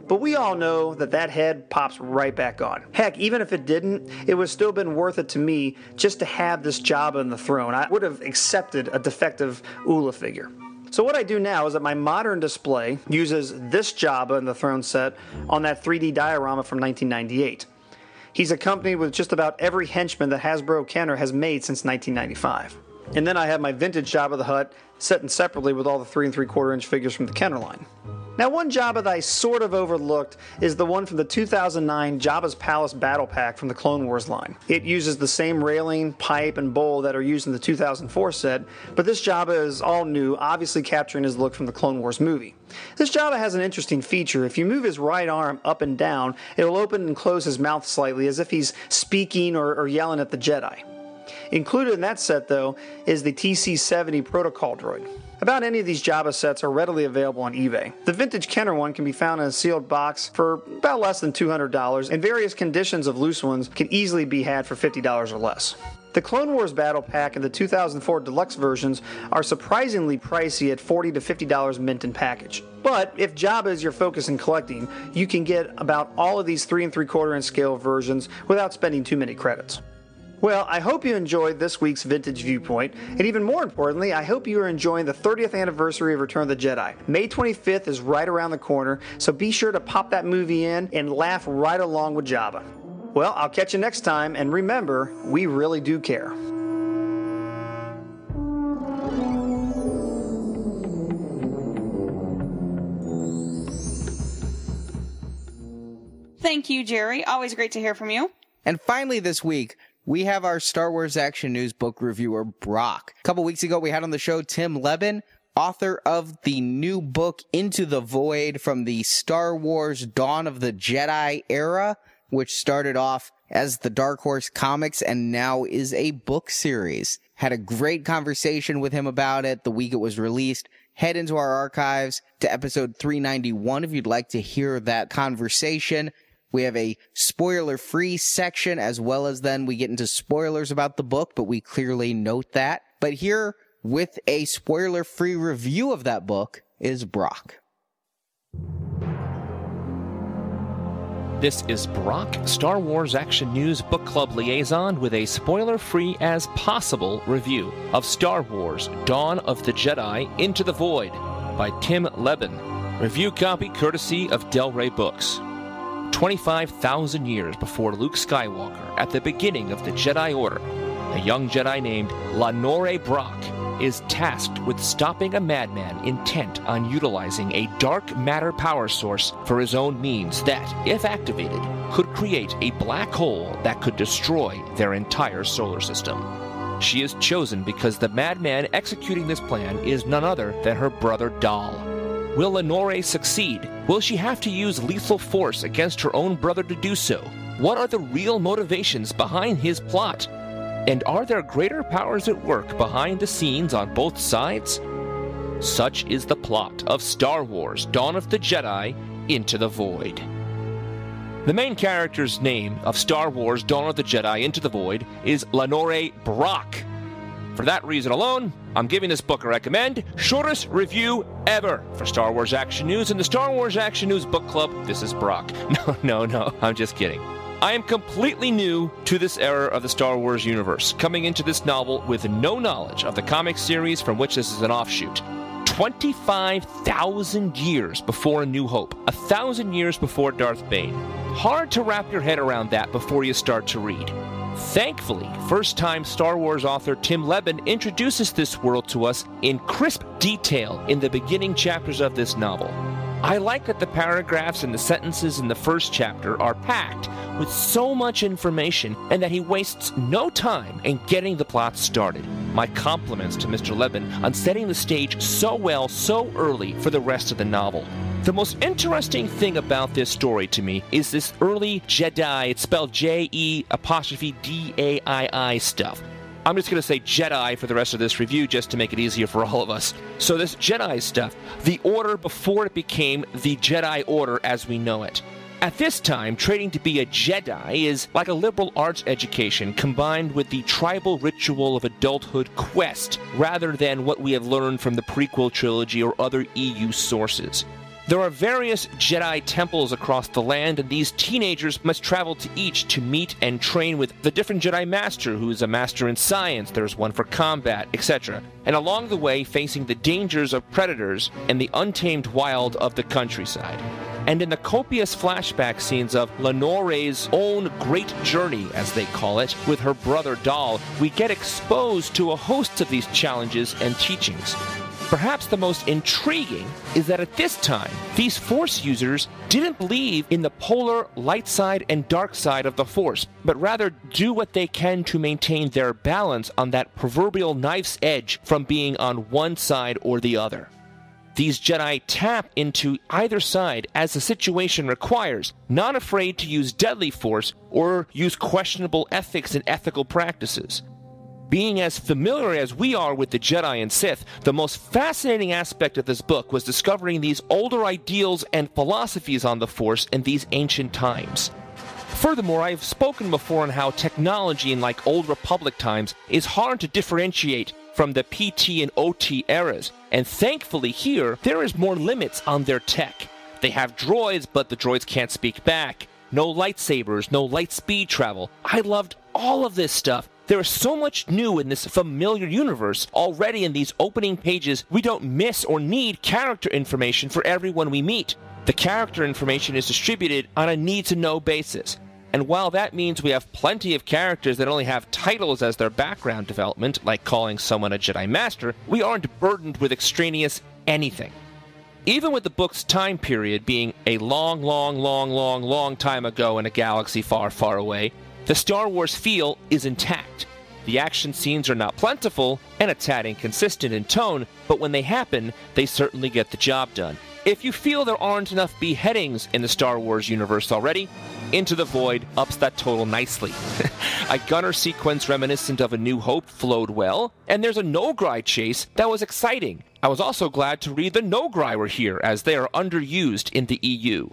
But we all know that that head pops right back on. Heck, even if it didn't, it would still been worth it to me just to have this Jabba in the throne. I would have accepted a defective Ula figure. So what I do now is that my modern display uses this Jabba in the throne set on that three D diorama from nineteen ninety-eight. He's accompanied with just about every henchman that Hasbro can or has made since nineteen ninety-five. And then I have my vintage Jabba the Hutt set in separately with all the three and three quarter inch figures from the Kenner line. Now one Jabba that I sort of overlooked is the one from the two thousand nine Jabba's Palace Battle Pack from the Clone Wars line. It uses the same railing, pipe, and bowl that are used in the two thousand four set, but this Jabba is all new, obviously capturing his look from the Clone Wars movie. This Jabba has an interesting feature. If you move his right arm up and down, it will open and close his mouth slightly as if he's speaking or, or yelling at the Jedi. Included in that set though is the T C seventy protocol droid. About any of these Jabba sets are readily available on eBay. The vintage Kenner one can be found in a sealed box for about less than two hundred dollars, and various conditions of loose ones can easily be had for fifty dollars or less. The Clone Wars Battle Pack and the two thousand four Deluxe versions are surprisingly pricey at forty to fifty dollars mint in package. But if Jabba is your focus in collecting, you can get about all of these three and three quarter inch scale versions without spending too many credits. Well, I hope you enjoyed this week's Vintage Viewpoint, and even more importantly, I hope you are enjoying the thirtieth anniversary of Return of the Jedi. May twenty-fifth is right around the corner, so be sure to pop that movie in and laugh right along with Jabba. Well, I'll catch you next time, and remember, we really do care. Thank you, Jerry. Always great to hear from you. And finally this week, we have our Star Wars Action News book reviewer, Brock. A couple weeks ago, we had on the show Tim Levin, author of the new book Into the Void from the Star Wars Dawn of the Jedi era, which started off as the Dark Horse Comics and now is a book series. Had a great conversation with him about it the week it was released. Head into our archives to episode three ninety-one if you'd like to hear that conversation. We have a spoiler-free section, as well as then we get into spoilers about the book, but we clearly note that. But here, with a spoiler-free review of that book, is Brock. This is Brock, Star Wars Action News Book Club liaison, with a spoiler-free as possible review of Star Wars Dawn of the Jedi Into the Void by Tim Levin. Review copy courtesy of Del Rey Books. twenty-five thousand years before Luke Skywalker, at the beginning of the Jedi Order, a young Jedi named Lanore Brock is tasked with stopping a madman intent on utilizing a dark matter power source for his own means that, if activated, could create a black hole that could destroy their entire solar system. She is chosen because the madman executing this plan is none other than her brother Dahl. Will Lenore succeed? Will she have to use lethal force against her own brother to do so? What are the real motivations behind his plot? And are there greater powers at work behind the scenes on both sides? Such is the plot of Star Wars Dawn of the Jedi: Into the Void. The main character's name of Star Wars Dawn of the Jedi: Into the Void is Lenore Brock. For that reason alone, I'm giving this book a recommend. Shortest review ever for Star Wars Action News and the Star Wars Action News Book Club. This is Brock. No, no, no, I'm just kidding. I am completely new to this era of the Star Wars universe, coming into this novel with no knowledge of the comic series from which this is an offshoot. twenty-five thousand years before A New Hope, a thousand years before Darth Bane. Hard to wrap your head around that before you start to read. Thankfully, first-time Star Wars author Tim Leben introduces this world to us in crisp detail in the beginning chapters of this novel. I like that the paragraphs and the sentences in the first chapter are packed with so much information and that he wastes no time in getting the plot started. My compliments to Mister Leben on setting the stage so well so early for the rest of the novel. The most interesting thing about this story to me is this early Jedi, it's spelled J E apostrophe D A I I stuff. I'm just going to say Jedi for the rest of this review just to make it easier for all of us. So this Jedi stuff, the order before it became the Jedi Order as we know it. At this time, training to be a Jedi is like a liberal arts education combined with the tribal ritual of adulthood quest rather than what we have learned from the prequel trilogy or other E U sources. There are various Jedi temples across the land, and these teenagers must travel to each to meet and train with the different Jedi Master, who is a master in science, there's one for combat, et cetera, and along the way facing the dangers of predators and the untamed wild of the countryside. And in the copious flashback scenes of Lenore's own great journey, as they call it, with her brother Dahl, we get exposed to a host of these challenges and teachings. Perhaps the most intriguing is that at this time, these Force users didn't believe in the polar light side and dark side of the Force, but rather do what they can to maintain their balance on that proverbial knife's edge from being on one side or the other. These Jedi tap into either side as the situation requires, not afraid to use deadly Force or use questionable ethics and ethical practices. Being as familiar as we are with the Jedi and Sith, the most fascinating aspect of this book was discovering these older ideals and philosophies on the Force in these ancient times. Furthermore, I've spoken before on how technology in like old Republic times is hard to differentiate from the P T and O T eras, and thankfully here, there is more limits on their tech. They have droids, but the droids can't speak back. No lightsabers, no light speed travel. I loved all of this stuff. There is so much new in this familiar universe. Already in these opening pages, we don't miss or need character information for everyone we meet. The character information is distributed on a need-to-know basis. And while that means we have plenty of characters that only have titles as their background development, like calling someone a Jedi Master, we aren't burdened with extraneous anything. Even with the book's time period being a long, long, long, long, long time ago in a galaxy far, far away, the Star Wars feel is intact. The action scenes are not plentiful and a tad inconsistent in tone, but when they happen, they certainly get the job done. If you feel there aren't enough beheadings in the Star Wars universe already, Into the Void ups that total nicely. A gunner sequence reminiscent of A New Hope flowed well, and there's a Nograi chase that was exciting. I was also glad to read the Nograi were here, as they are underused in the E U.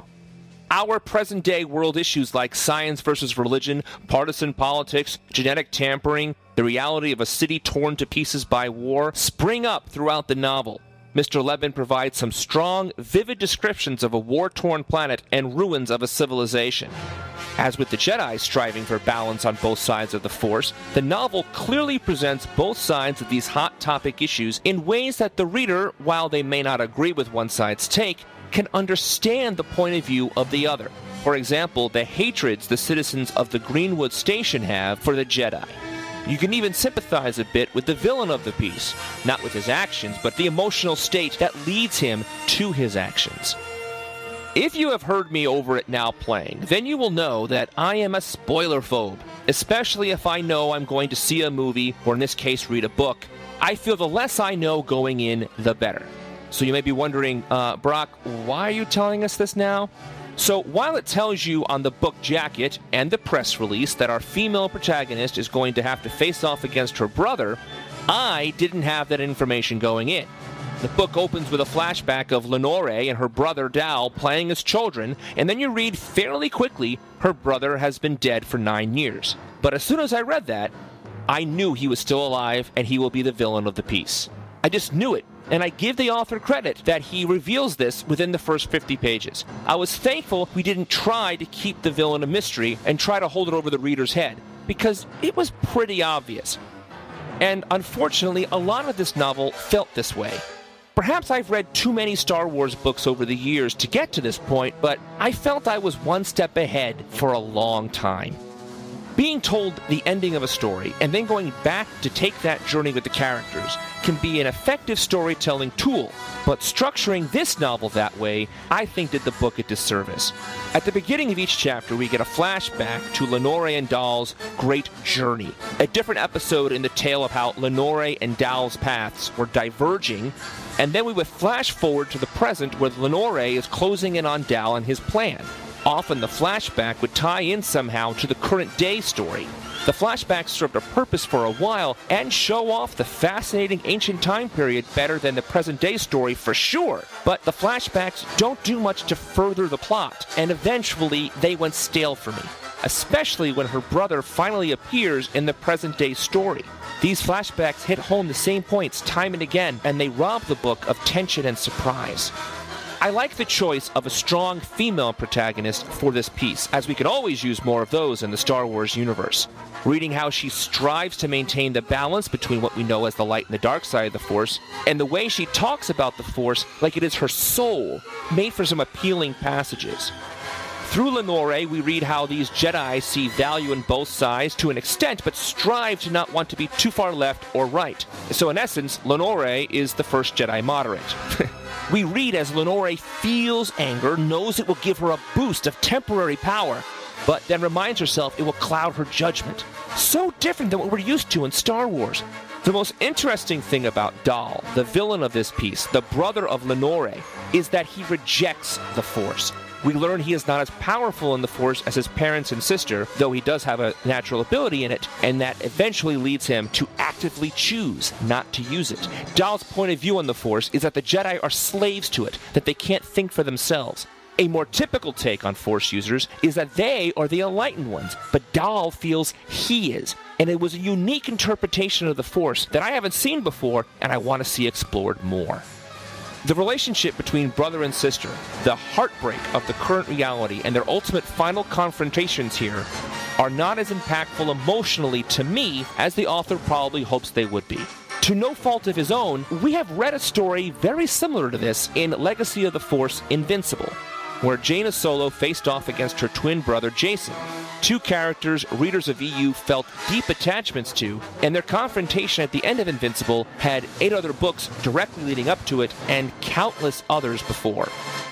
Our present-day world issues like science versus religion, partisan politics, genetic tampering, the reality of a city torn to pieces by war, spring up throughout the novel. Mister Leben provides some strong, vivid descriptions of a war-torn planet and ruins of a civilization. As with the Jedi striving for balance on both sides of the Force, the novel clearly presents both sides of these hot topic issues in ways that the reader, while they may not agree with one side's take, can understand the point of view of the other. For example, the hatreds the citizens of the Greenwood Station have for the Jedi. You can even sympathize a bit with the villain of the piece, not with his actions, but the emotional state that leads him to his actions. If you have heard me over at Now Playing, then you will know that I am a spoilerphobe, especially if I know I'm going to see a movie, or in this case read a book. I feel the less I know going in, the better. So you may be wondering, uh, Brock, why are you telling us this now? So while it tells you on the book jacket and the press release that our female protagonist is going to have to face off against her brother, I didn't have that information going in. The book opens with a flashback of Lenore and her brother Dal playing as children, and then you read fairly quickly her brother has been dead for nine years. But as soon as I read that, I knew he was still alive and he will be the villain of the piece. I just knew it. And I give the author credit that he reveals this within the first fifty pages. I was thankful we didn't try to keep the villain a mystery and try to hold it over the reader's head, because it was pretty obvious. And unfortunately, a lot of this novel felt this way. Perhaps I've read too many Star Wars books over the years to get to this point, but I felt I was one step ahead for a long time. Being told the ending of a story and then going back to take that journey with the characters can be an effective storytelling tool, but structuring this novel that way, I think, did the book a disservice. At the beginning of each chapter, we get a flashback to Lenore and Dal's great journey, a different episode in the tale of how Lenore and Dal's paths were diverging, and then we would flash forward to the present where Lenore is closing in on Dal and his plan. Often the flashback would tie in somehow to the current day story. The flashbacks served a purpose for a while and show off the fascinating ancient time period better than the present day story for sure, but the flashbacks don't do much to further the plot, and eventually they went stale for me, especially when her brother finally appears in the present day story. These flashbacks hit home the same points time and again, and they rob the book of tension and surprise. I like the choice of a strong female protagonist for this piece, as we could always use more of those in the Star Wars universe. Reading how she strives to maintain the balance between what we know as the light and the dark side of the Force, and the way she talks about the Force like it is her soul, made for some appealing passages. Through Lenore, we read how these Jedi see value in both sides to an extent, but strive to not want to be too far left or right. So in essence, Lenore is the first Jedi moderate. We read as Lenore feels anger, knows it will give her a boost of temporary power, but then reminds herself it will cloud her judgment. So different than what we're used to in Star Wars. The most interesting thing about Dal, the villain of this piece, the brother of Lenore, is that he rejects the Force. We learn he is not as powerful in the Force as his parents and sister, though he does have a natural ability in it, and that eventually leads him to actively choose not to use it. Dal's point of view on the Force is that the Jedi are slaves to it, that they can't think for themselves. A more typical take on Force users is that they are the enlightened ones, but Dal feels he is, and it was a unique interpretation of the Force that I haven't seen before, and I want to see explored more. The relationship between brother and sister, the heartbreak of the current reality, and their ultimate final confrontations here are not as impactful emotionally to me as the author probably hopes they would be. To no fault of his own, we have read a story very similar to this in Legacy of the Force Invincible, where Jaina Solo faced off against her twin brother Jason, two characters readers of E U felt deep attachments to, and their confrontation at the end of Invincible had eight other books directly leading up to it and countless others before.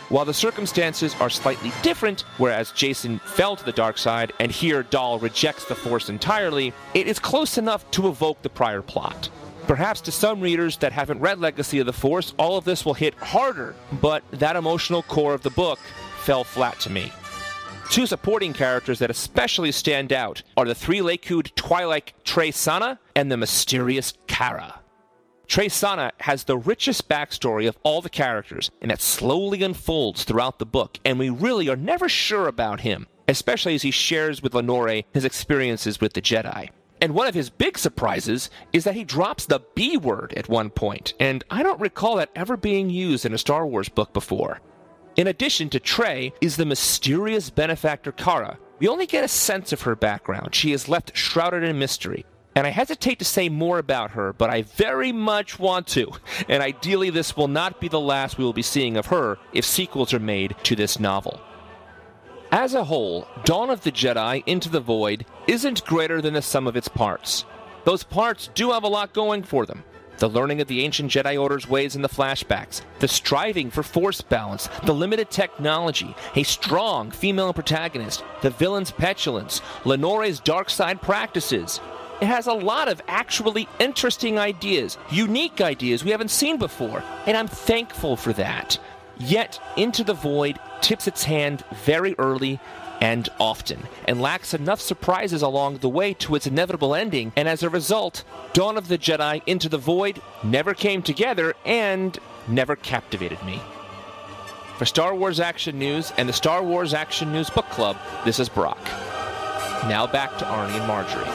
While the circumstances are slightly different, whereas Jason fell to the dark side and here Dal rejects the Force entirely, it is close enough to evoke the prior plot. Perhaps to some readers that haven't read Legacy of the Force, all of this will hit harder, but that emotional core of the book fell flat to me. Two supporting characters that especially stand out are the three-legged Twi'lek Tre-Sana and the mysterious Kara. Tre-Sana has the richest backstory of all the characters, and it slowly unfolds throughout the book, and we really are never sure about him, especially as he shares with Lenore his experiences with the Jedi. And one of his big surprises is that he drops the B word at one point, and I don't recall that ever being used in a Star Wars book before. In addition to Trey is the mysterious benefactor Kara. We only get a sense of her background. She is left shrouded in mystery, and I hesitate to say more about her, but I very much want to, and ideally this will not be the last we will be seeing of her if sequels are made to this novel. As a whole, Dawn of the Jedi Into the Void isn't greater than the sum of its parts. Those parts do have a lot going for them. The learning of the ancient Jedi Order's ways in the flashbacks, the striving for Force balance, the limited technology, a strong female protagonist, the villain's petulance, Lenore's dark side practices. It has a lot of actually interesting ideas, unique ideas we haven't seen before, and I'm thankful for that. Yet, Into the Void tips its hand very early and often, and lacks enough surprises along the way to its inevitable ending, and as a result, Dawn of the Jedi Into the Void never came together and never captivated me. For Star Wars Action News and the Star Wars Action News Book Club, this is Brock. Now back to Arnie and Marjorie.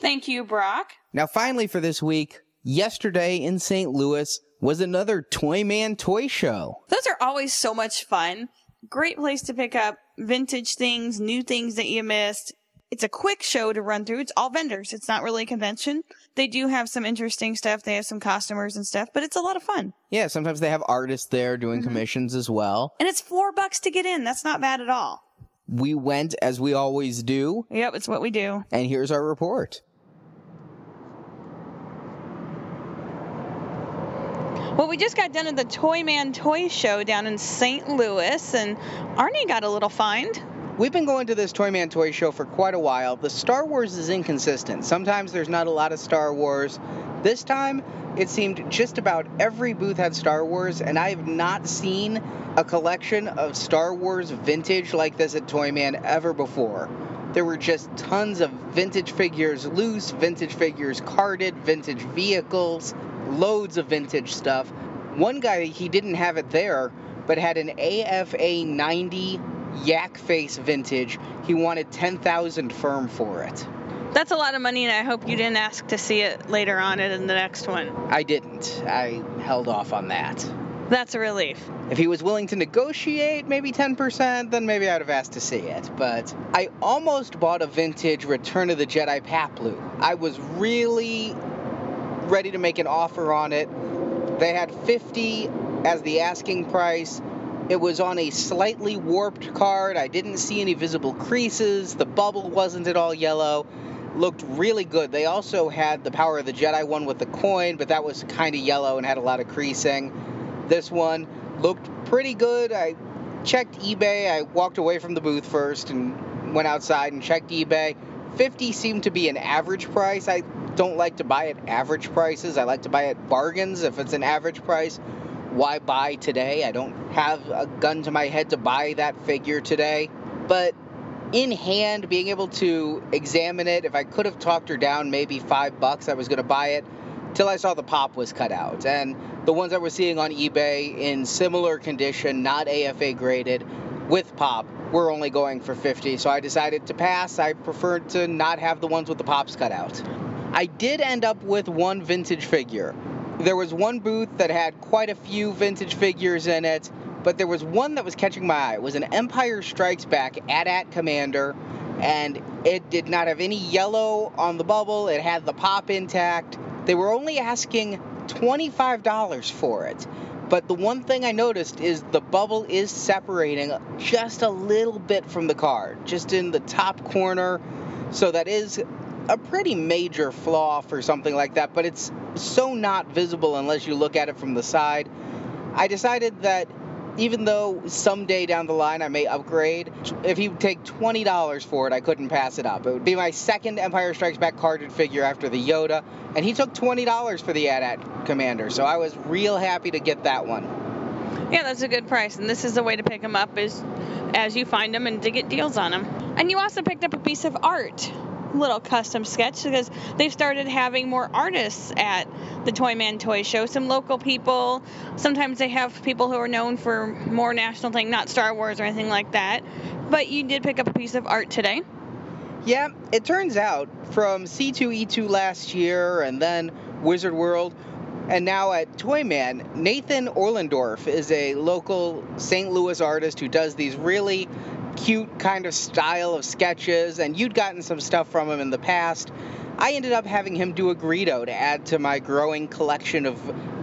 Thank you, Brock. Now, finally for this week, yesterday in Saint Louis was another Toyman Toy Show. Those are always so much fun. Great place to pick up vintage things, new things that you missed. It's a quick show to run through. It's all vendors. It's not really a convention. They do have some interesting stuff. They have some customers and stuff, but it's a lot of fun. Yeah, sometimes they have artists there doing mm-hmm. commissions as well. And it's four bucks to get in. That's not bad at all. We went as we always do. Yep, it's what we do. And here's our report. Well, we just got done at the Toyman Toy Show down in Saint Louis, and Arnie got a little fined. We've been going to this Toyman Toy Show for quite a while. The Star Wars is inconsistent. Sometimes there's not a lot of Star Wars. This time, it seemed just about every booth had Star Wars, and I have not seen a collection of Star Wars vintage like this at Toyman ever before. There were just tons of vintage figures loose, vintage figures carded, vintage vehicles. Loads of vintage stuff. One guy, he didn't have it there, but had an A F A ninety Yak Face vintage. He wanted ten thousand dollars firm for it. That's a lot of money, and I hope you didn't ask to see it later on in the next one. I didn't. I held off on that. That's a relief. If he was willing to negotiate maybe ten percent, then maybe I'd have asked to see it. But I almost bought a vintage Return of the Jedi Paploo. I was really ready to make an offer on it. They had fifty as the asking price. It was on a slightly warped card. I didn't see any visible creases. The bubble wasn't at all yellow. Looked really good. They also had the Power of the Jedi one with the coin, but that was kind of yellow and had a lot of creasing. This one looked pretty good. I checked eBay. I walked away from the booth first and went outside and checked eBay. fifty seemed to be an average price. I don't like to buy at average prices. I like to buy at bargains. If it's an average price, why buy today? I don't have a gun to my head to buy that figure today. But in hand, being able to examine it, if I could have talked her down maybe five bucks, I was going to buy it till I saw the pop was cut out. And the ones I was seeing on eBay in similar condition, not A F A graded, with pop, were only going for fifty. So I decided to pass. I preferred to not have the ones with the pops cut out. I did end up with one vintage figure. There was one booth that had quite a few vintage figures in it, but there was one that was catching my eye. It was an Empire Strikes Back A T A T Commander, and it did not have any yellow on the bubble. It had the pop intact. They were only asking twenty-five dollars for it, but the one thing I noticed is the bubble is separating just a little bit from the card, just in the top corner, so that is a pretty major flaw for something like that, but it's so not visible unless you look at it from the side. I decided that even though someday down the line I may upgrade, if he would take twenty dollars for it, I couldn't pass it up. It would be my second Empire Strikes Back carded figure after the Yoda, and he took twenty dollars for the A T A T Commander, so I was real happy to get that one. Yeah, that's a good price, and this is the way to pick them up is as you find them and to get deals on them. And you also picked up a piece of art. Little custom sketch, because they've started having more artists at the Toyman Toy Show, some local people. Sometimes they have people who are known for more national thing, not Star Wars or anything like that. But you did pick up a piece of art today. Yeah, it turns out from C two E two last year and then Wizard World and now at Toyman, Nathan Orlandorf is a local Saint Louis artist who does these really cute kind of style of sketches, and you'd gotten some stuff from him in the past. I ended up having him do a Greedo to add to my growing collection of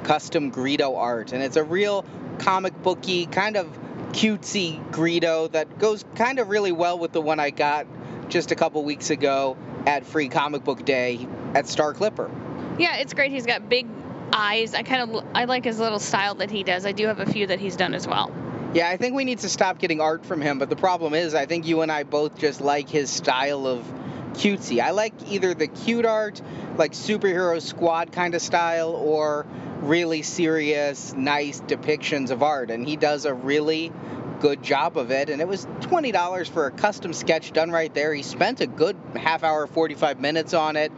custom Greedo art, and it's a real comic booky, kind of cutesy Greedo that goes kind of really well with the one I got just a couple weeks ago at Free Comic Book Day at Star Clipper. Yeah, it's great. He's got big eyes. I kind of I like his little style that he does. I do have a few that he's done as well. Yeah, I think we need to stop getting art from him, but the problem is I think you and I both just like his style of cutesy. I like either the cute art, like superhero squad kind of style, or really serious, nice depictions of art. And he does a really good job of it. And it was twenty dollars for a custom sketch done right there. He spent a good half hour, forty-five minutes on it,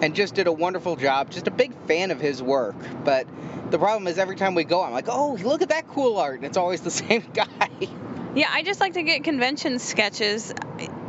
and just did a wonderful job. Just a big fan of his work. But the problem is every time we go, I'm like, oh, look at that cool art. And it's always the same guy. Yeah, I just like to get convention sketches.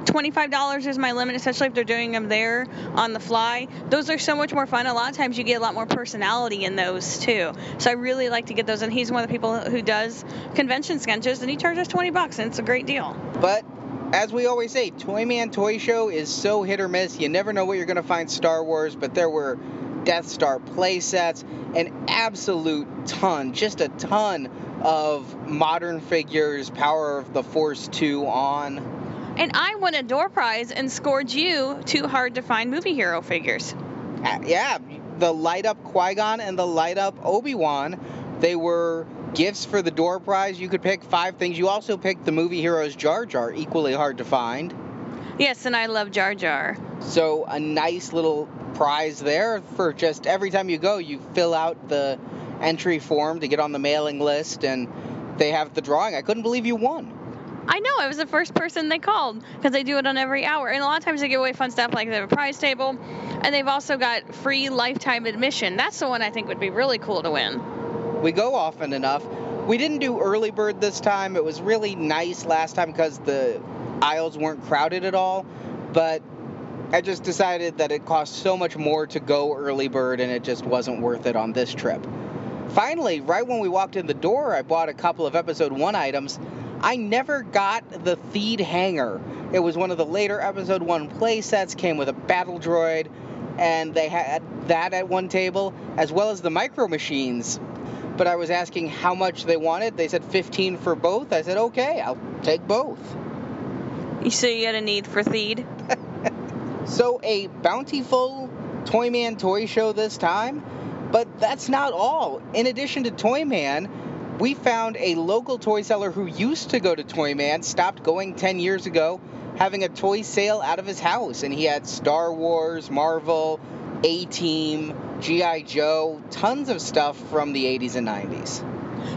twenty-five dollars is my limit, especially if they're doing them there on the fly. Those are so much more fun. A lot of times you get a lot more personality in those, too. So I really like to get those. And he's one of the people who does convention sketches, and he charges twenty bucks, and it's a great deal. But as we always say, Toyman Toy Show is so hit or miss. You never know what you're going to find Star Wars, but there were Death Star play sets, an absolute ton, just a ton of modern figures, Power of the Force two on. And I won a door prize and scored you two hard-to-find movie hero figures. Uh, yeah, the light-up Qui-Gon and the light-up Obi-Wan, they were gifts for the door prize. You could pick five things. You also picked the movie heroes Jar Jar, equally hard to find. Yes, and I love Jar Jar. So a nice little prize there for just every time you go, you fill out the entry form to get on the mailing list, and they have the drawing. I couldn't believe you won. I know, I was the first person they called, because they do it on every hour. And a lot of times they give away fun stuff, like they have a prize table, and they've also got free lifetime admission. That's the one I think would be really cool to win. We go often enough. We didn't do early bird this time. It was really nice last time because the aisles weren't crowded at all, but I just decided that it cost so much more to go early bird, and it just wasn't worth it on this trip. Finally, right when we walked in the door, I bought a couple of episode one items. I never got the Theed Hanger. It was one of the later Episode one play sets, came with a battle droid, and they had that at one table, as well as the Micro Machines. But I was asking how much they wanted. They said fifteen dollars for both. I said, okay, I'll take both. So you had a need for Theed? So a bountiful Toyman Toy Show this time, but that's not all. In addition to Toyman, we found a local toy seller who used to go to Toyman, stopped going ten years ago, having a toy sale out of his house. And he had Star Wars, Marvel, A-Team, G I. Joe, tons of stuff from the eighties and nineties.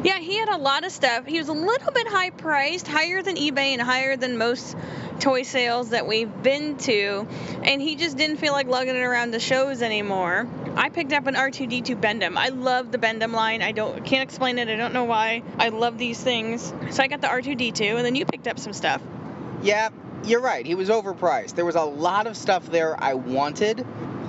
Yeah, he had a lot of stuff. He was a little bit high priced, higher than eBay and higher than most toy sales that we've been to. And he just didn't feel like lugging it around to shows anymore. I picked up an R two D two Bendem. I love the Bendem line. I don't can't explain it. I don't know why. I love these things. So I got the R two D two, and then you picked up some stuff. Yeah, you're right. He was overpriced. There was a lot of stuff there I wanted.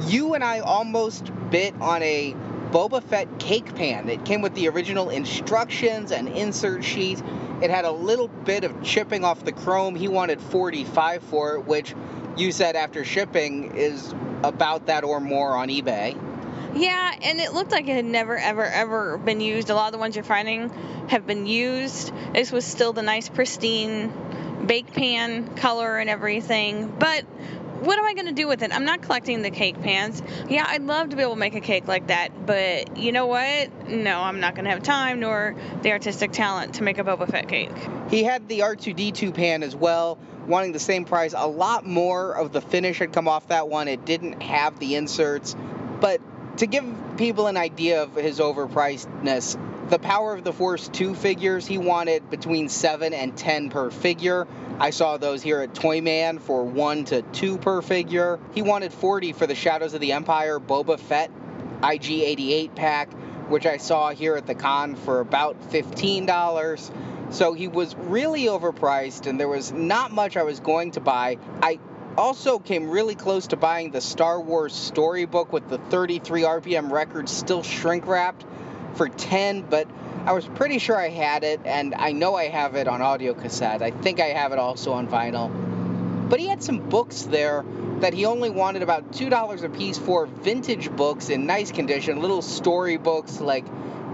You and I almost bit on a Boba Fett cake pan. It came with the original instructions and insert sheet. It had a little bit of chipping off the chrome. He wanted forty-five dollars for it, which you said after shipping is about that or more on eBay. Yeah, and it looked like it had never, ever, ever been used. A lot of the ones you're finding have been used. This was still the nice, pristine bake pan color and everything. But what am I going to do with it? I'm not collecting the cake pans. Yeah, I'd love to be able to make a cake like that. But you know what? No, I'm not going to have time nor the artistic talent to make a Boba Fett cake. He had the R two D two pan as well, wanting the same price. A lot more of the finish had come off that one. It didn't have the inserts. But to give people an idea of his overpricedness, the Power of the Force two figures, he wanted between seven and ten per figure. I saw those here at Toyman for one to two per figure. He wanted forty for the Shadows of the Empire Boba Fett I G eighty-eight pack, which I saw here at the con for about fifteen dollars. So he was really overpriced, and there was not much I was going to buy. I also came really close to buying the Star Wars storybook with the thirty-three R P M record still shrink wrapped for ten, but I was pretty sure I had it, and I know I have it on audio cassette. I think I have it also on vinyl. But he had some books there that he only wanted about two dollars a piece for, vintage books in nice condition, little storybooks like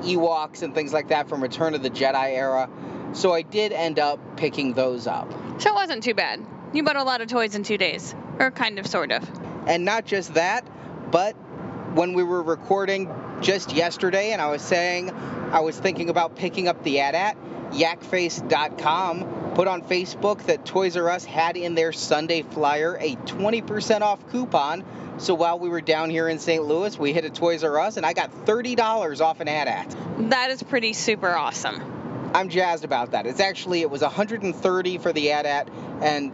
Ewoks and things like that from Return of the Jedi era. So I did end up picking those up. So it wasn't too bad. You bought a lot of toys in two days, or kind of, sort of. And not just that, but when we were recording just yesterday and I was saying I was thinking about picking up the A T A T, yak face dot com put on Facebook that Toys R Us had in their Sunday flyer a twenty percent off coupon. So while we were down here in Saint Louis, we hit a Toys R Us, and I got thirty dollars off an A T A T. That is pretty super awesome. I'm jazzed about that. It's actually, it was one hundred thirty dollars for the A T A T, and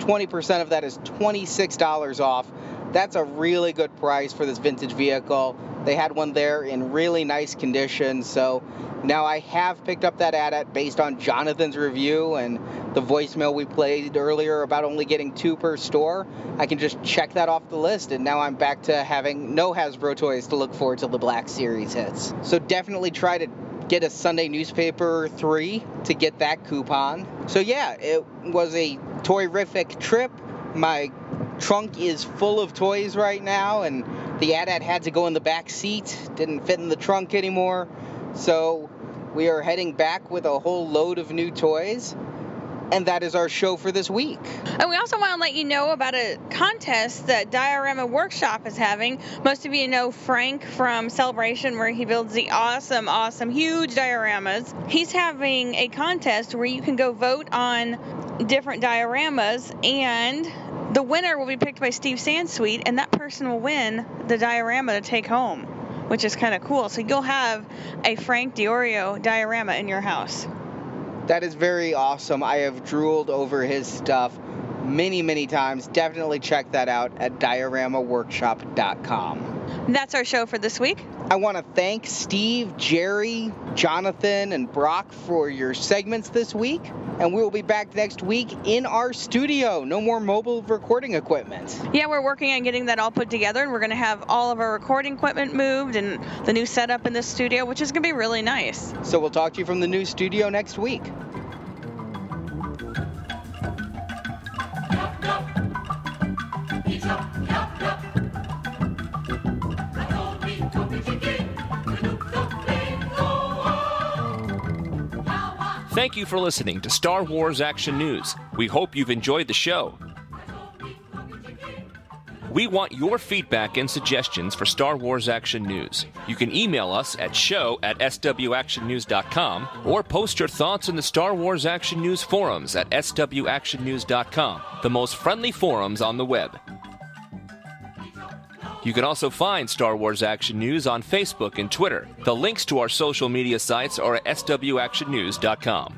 twenty percent of that is twenty-six dollars off. That's a really good price for this vintage vehicle. They had one there in really nice condition, so now I have picked up that A T A T based on Jonathan's review and the voicemail we played earlier about only getting two per store. I can just check that off the list, and now I'm back to having no Hasbro toys to look for till the Black Series hits. So definitely try to get a Sunday newspaper three to get that coupon. So yeah, it was a toy-rific trip. My trunk is full of toys right now, and the A T A T had to go in the back seat, didn't fit in the trunk anymore, so we are heading back with a whole load of new toys, and that is our show for this week. And we also want to let you know about a contest that Diorama Workshop is having. Most of you know Frank from Celebration, where he builds the awesome, awesome, huge dioramas. He's having a contest where you can go vote on different dioramas, and the winner will be picked by Steve Sansweet, and that person will win the diorama to take home, which is kind of cool. So you'll have a Frank Diorio diorama in your house. That is very awesome. I have drooled over his stuff many, many times. Definitely check that out at diorama workshop dot com. That's our show for this week. I want to thank Steve, Jerry, Jonathan, and Brock for your segments this week. And we will be back next week in our studio. No more mobile recording equipment. Yeah, we're working on getting that all put together, and we're going to have all of our recording equipment moved and the new setup in this studio, which is going to be really nice. So we'll talk to you from the new studio next week. Thank you for listening to Star Wars Action News. We hope you've enjoyed the show. We want your feedback and suggestions for Star Wars Action News. You can email us at show at S W action news dot com or post your thoughts in the Star Wars Action News forums at S W action news dot com, the most friendly forums on the web. You can also find Star Wars Action News on Facebook and Twitter. The links to our social media sites are at S W action news dot com.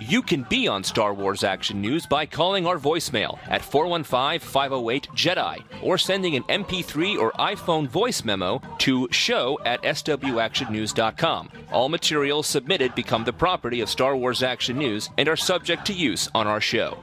You can be on Star Wars Action News by calling our voicemail at four one five, five oh eight, J E D I or sending an M P three or iPhone voice memo to show at S W action news dot com. All materials submitted become the property of Star Wars Action News and are subject to use on our show.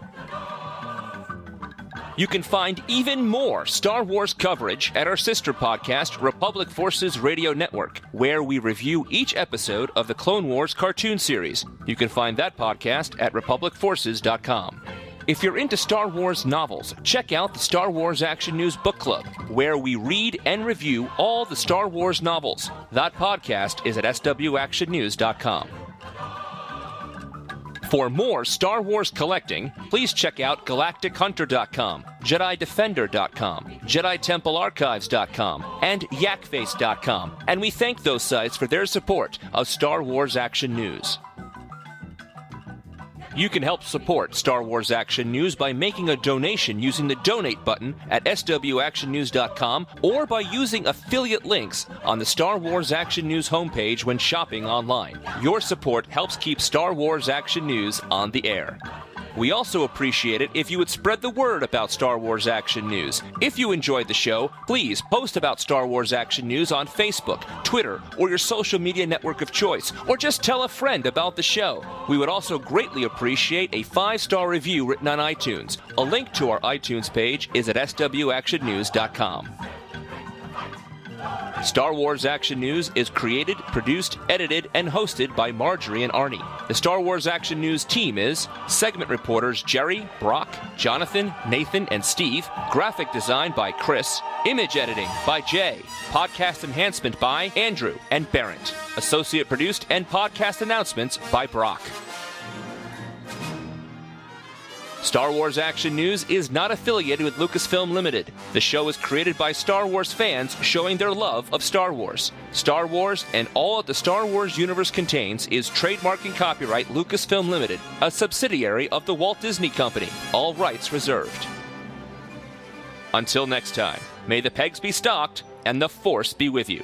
You can find even more Star Wars coverage at our sister podcast, Republic Forces Radio Network, where we review each episode of the Clone Wars cartoon series. You can find that podcast at republic forces dot com. If you're into Star Wars novels, check out the Star Wars Action News Book Club, where we read and review all the Star Wars novels. That podcast is at S W action news dot com. For more Star Wars collecting, please check out galactic hunter dot com, jedi defender dot com, jedi temple archives dot com, and yak face dot com, and we thank those sites for their support of Star Wars Action News. You can help support Star Wars Action News by making a donation using the donate button at S W action news dot com or by using affiliate links on the Star Wars Action News homepage when shopping online. Your support helps keep Star Wars Action News on the air. We also appreciate it if you would spread the word about Star Wars Action News. If you enjoyed the show, please post about Star Wars Action News on Facebook, Twitter, or your social media network of choice, or just tell a friend about the show. We would also greatly appreciate a five-star review written on iTunes. A link to our iTunes page is at S W action news dot com. Star Wars Action News is created, produced, edited, and hosted by Marjorie and Arnie. The Star Wars Action News team is segment reporters Jerry, Brock, Jonathan, Nathan, and Steve, graphic design by Chris, image editing by Jay, podcast enhancement by Andrew and Barrett, associate produced and podcast announcements by Brock. Star Wars Action News is not affiliated with Lucasfilm Limited. The show is created by Star Wars fans showing their love of Star Wars. Star Wars and all that the Star Wars universe contains is trademark and copyright Lucasfilm Limited, a subsidiary of the Walt Disney Company. All rights reserved. Until next time, may the pegs be stocked and the Force be with you.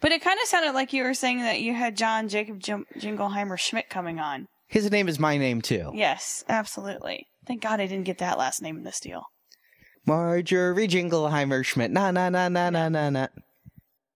But it kind of sounded like you were saying that you had John Jacob Jim- Jingleheimer Schmidt coming on. His name is my name, too. Yes, absolutely. Thank God I didn't get that last name in this deal. Marjorie Jingleheimer Schmidt. Na, na, na, na, na, na, na.